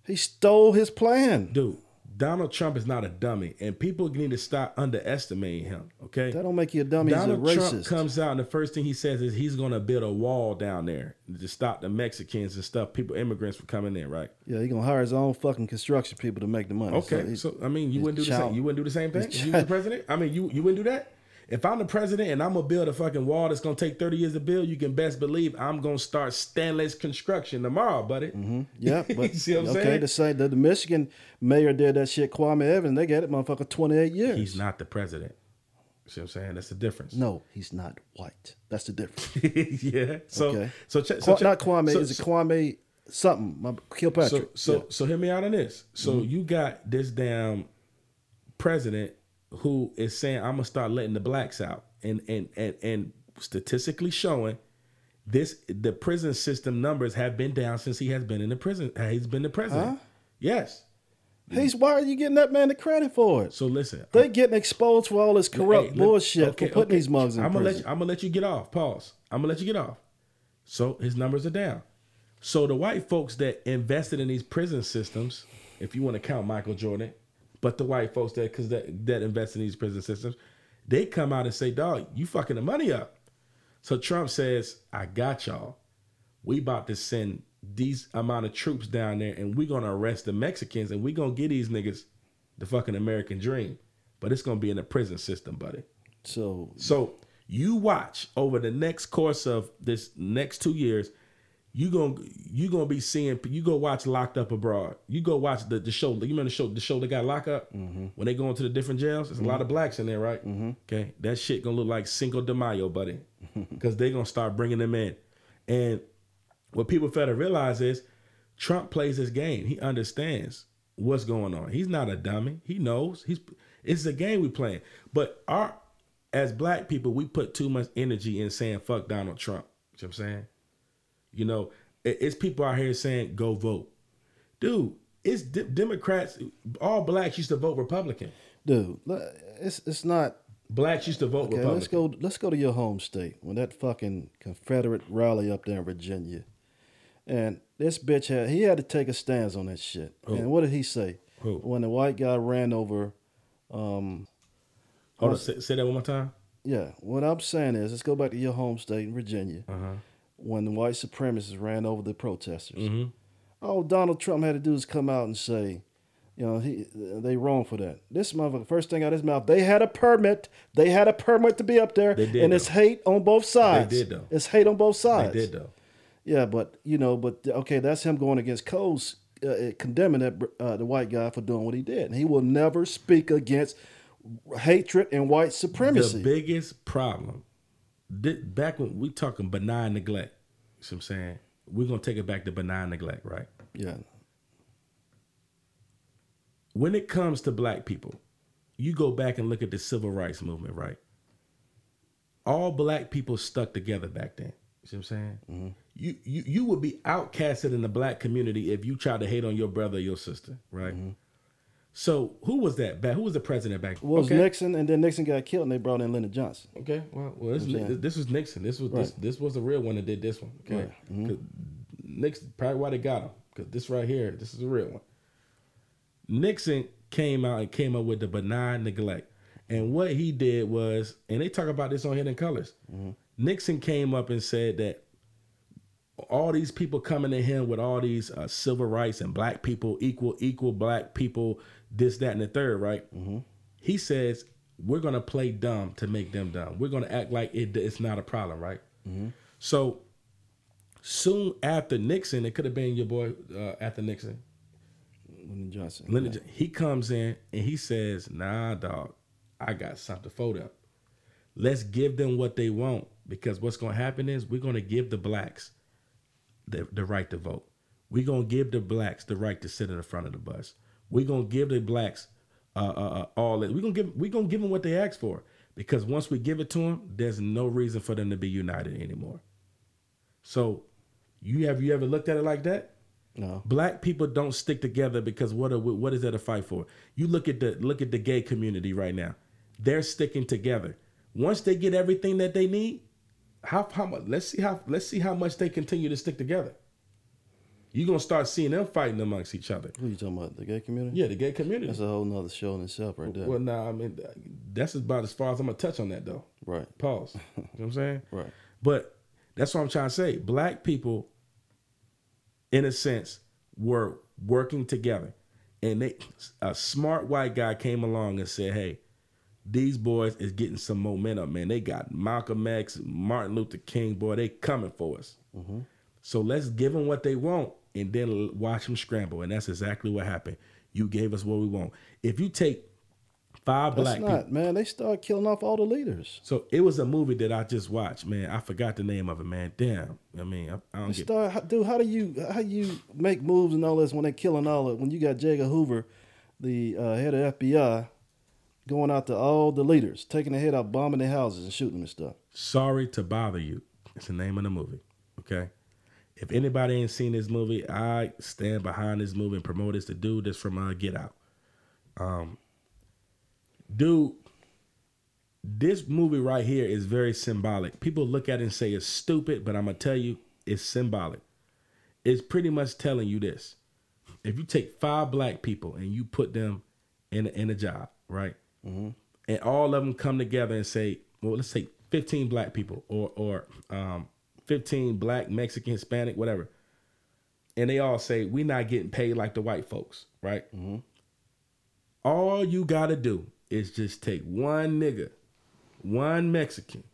He stole his plan. Dude, Donald Trump is not a dummy, and people need to stop underestimating him, okay? That don't make you a dummy. Donald He's a racist. Trump comes out, and the first thing he says is he's going to build a wall down there to stop the Mexicans and stuff, people, immigrants from coming in, right? Yeah, he's going to hire his own fucking construction people to make the money. Okay, so, so I mean, you wouldn't do child. the same You wouldn't do the same thing? If you were the president? I mean, you, you wouldn't do that? If I'm the president and I'm going to build a fucking wall that's going to take thirty years to build, you can best believe I'm going to start stainless construction tomorrow, buddy. Mm-hmm. Yeah, but you see what I'm okay, saying? The, same, the, the Michigan mayor did that shit, Kwame Evans. They got it, motherfucker, twenty-eight years. He's not the president. See what I'm saying? That's the difference. No, he's not white. That's the difference. yeah. So, okay. so, so, so Qu- not Kwame. So, is it Kwame something? My, Kilpatrick. So, so, yeah. so hear me out on this. So mm-hmm. you got this damn president who is saying, I'm going to start letting the blacks out, and and and and statistically showing this, the prison system numbers have been down since he has been in the prison. He's been the president. Huh? Yes. He's, why are you getting that man the credit for it? So listen, they're I'm, getting exposed for all this corrupt hey, bullshit okay, for putting okay. these mugs in I'm gonna prison. Let you, I'm gonna let you get off. Pause. I'm gonna let you get off. So his numbers are down. So the white folks that invested in these prison systems, if you want to count Michael Jordan, but the white folks that because that that invest in these prison systems, they come out and say, "Dog, you fucking the money up." So Trump says, "I got y'all. We about to send these amount of troops down there, and we're gonna arrest the Mexicans, and we're gonna get these niggas the fucking American dream, but it's gonna be in the prison system, buddy." So, so you watch over the next course of this next two years, you gonna you gonna be seeing. You go watch Locked Up Abroad. You go watch the the show. You remember the show? The show that got locked up mm-hmm. when they go into the different jails. There's mm-hmm. a lot of blacks in there, right? Mm-hmm. Okay, that shit gonna look like Cinco de Mayo, buddy, because they gonna start bringing them in. And what people fail to realize is Trump plays his game. He understands what's going on. He's not a dummy. He knows. He's it's a game we playing. But our as black people, we put too much energy in saying fuck Donald Trump. You know what I'm saying? You know, it's people out here saying go vote. Dude, it's de- Democrats. All blacks used to vote Republican. Dude, it's it's not. Blacks used to vote okay, Republican. Let's go, let's go to your home state. When that fucking Confederate rally up there in Virginia. And this bitch had he had to take a stance on that shit. Who? And what did he say? Who? When the white guy ran over, um, hold on, say, say that one more time. Yeah, what I'm saying is, let's go back to your home state in Virginia. Uh-huh. When the white supremacists ran over the protesters, mm-hmm. all Donald Trump had to do is come out and say, you know, he they wrong for that. This motherfucker, first thing out of his mouth, they had a permit. They had a permit to be up there, they did, and though. It's hate on both sides. They did though. It's hate on both sides. They did though. Yeah, but, you know, but, okay, that's him going against codes, uh, condemning that, uh, the white guy for doing what he did. And he will never speak against hatred and white supremacy. The biggest problem, back when we talking benign neglect, you see what I'm saying? We're going to take it back to benign neglect, right? Yeah. When it comes to black people, you go back and look at the civil rights movement, right? All black people stuck together back then. You see what I'm saying? Mm-hmm. You, you you would be outcasted in the black community if you tried to hate on your brother or your sister, right? Mm-hmm. So who was that back? Who was the president back then? Well, it was okay. Nixon, and then Nixon got killed, and they brought in Lyndon Johnson. Okay, well, well this, this, this was Nixon. This was right. this, this was the real one that did this one. Okay, right. mm-hmm. Nixon probably why they got him because this right here, this is the real one. Nixon came out and came up with the benign neglect, and what he did was, and they talk about this on Hidden Colors. Mm-hmm. Nixon came up and said that all these people coming to him with all these uh, civil rights and black people, equal, equal black people, this, that, and the third, right? Mm-hmm. He says, we're going to play dumb to make them dumb. We're going to act like it, it's not a problem, right? Mm-hmm. So soon after Nixon, it could have been your boy uh, after Nixon. Lyndon Johnson. Lyndon yeah. J- he comes in and he says, nah, dog, I got something for them. Let's give them what they want. Because what's going to happen is we're going to give the blacks the, the right to vote. We're going to give the blacks the right to sit in the front of the bus. We're going to give the blacks uh, uh, uh, all that. We're going to give we're going to give them what they ask for. Because once we give it to them, there's no reason for them to be united anymore. So you have you ever looked at it like that? No. Black people don't stick together because what are, what is there to fight for? You look at the look at the gay community right now. They're sticking together. Once they get everything that they need. How how much? Let's see how let's see how much they continue to stick together. You're gonna start seeing them fighting amongst each other. Who are you talking about? The gay community? Yeah, the gay community. That's a whole nother show in itself, right there. Well, nah, I mean that's about as far as I'm gonna touch on that though. Right. Pause. You know what I'm saying? Right. But that's what I'm trying to say. Black people, in a sense, were working together, and they a smart white guy came along and said, "Hey, these boys is getting some momentum, man. They got Malcolm X, Martin Luther King, boy, they coming for us. Mm-hmm. So let's give them what they want and then watch them scramble." And that's exactly what happened. You gave us what we want. If you take five that's black not, people. Man, they start killing off all the leaders. So it was a movie that I just watched, man. I forgot the name of it, man. Damn. I mean, I, I don't get start, it. Dude, how do you how you make moves and all this when they're killing all it? When you got J. Edgar Hoover, the uh, head of F B I, going out to all the leaders, taking their head out, bombing their houses and shooting them and stuff. Sorry to Bother You. It's the name of the movie, okay? If anybody ain't seen this movie, I stand behind this movie and promote this. The dude that's from uh, Get Out. Um, dude, this movie right here is very symbolic. People look at it and say it's stupid, but I'm going to tell you it's symbolic. It's pretty much telling you this. If you take five black people and you put them in a, in a job, right? Mm-hmm. And all of them come together and say, well, let's take fifteen black people or or um, fifteen black, Mexican, Hispanic, whatever. And they all say, we're not getting paid like the white folks, right? Mm-hmm. All you got to do is just take one nigga, one Mexican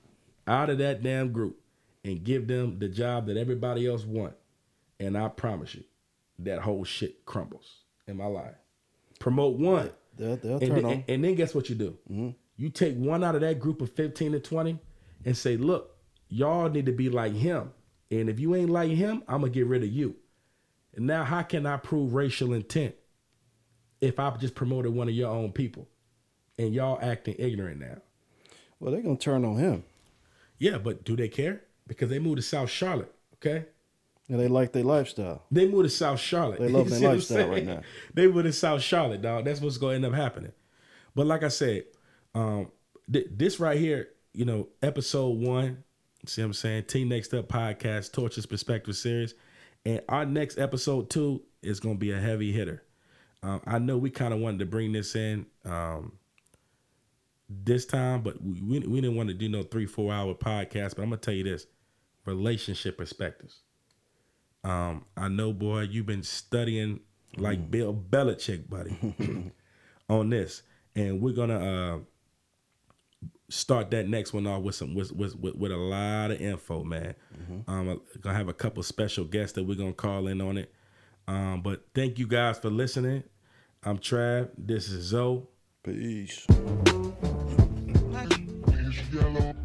out of that damn group and give them the job that everybody else want. And I promise you, that whole shit crumbles. Am I lying? Promote one. They'll, they'll and, turn then, on. and then guess what you do? Mm-hmm. You take one out of that group of fifteen to twenty and say, look, y'all need to be like him. And if you ain't like him, I'm going to get rid of you. And now how can I prove racial intent if I just promoted one of your own people and y'all acting ignorant now? Well, they're going to turn on him. Yeah, but do they care? Because they moved to South Charlotte, okay? And they like their lifestyle. They moved to South Charlotte. They love their lifestyle right now. They moved to South Charlotte, dog. That's what's going to end up happening. But like I said, um, th- this right here, you know, episode one, see what I'm saying? Team Next Up Podcast, Tortious Perspectives Series. And our next episode two is going to be a heavy hitter. Um, I know we kind of wanted to bring this in um, this time, but we, we we didn't want to do no three, four hour podcast. But I'm going to tell you this, relationship perspectives. Um, I know, boy, you've been studying like mm. Bill Belichick, buddy, on this, and we're gonna uh, start that next one off with some with with, with a lot of info, man. Mm-hmm. Um, gonna have a couple special guests that we're gonna call in on it. Um, but thank you guys for listening. I'm Trav. This is Zoe. Peace. Peace.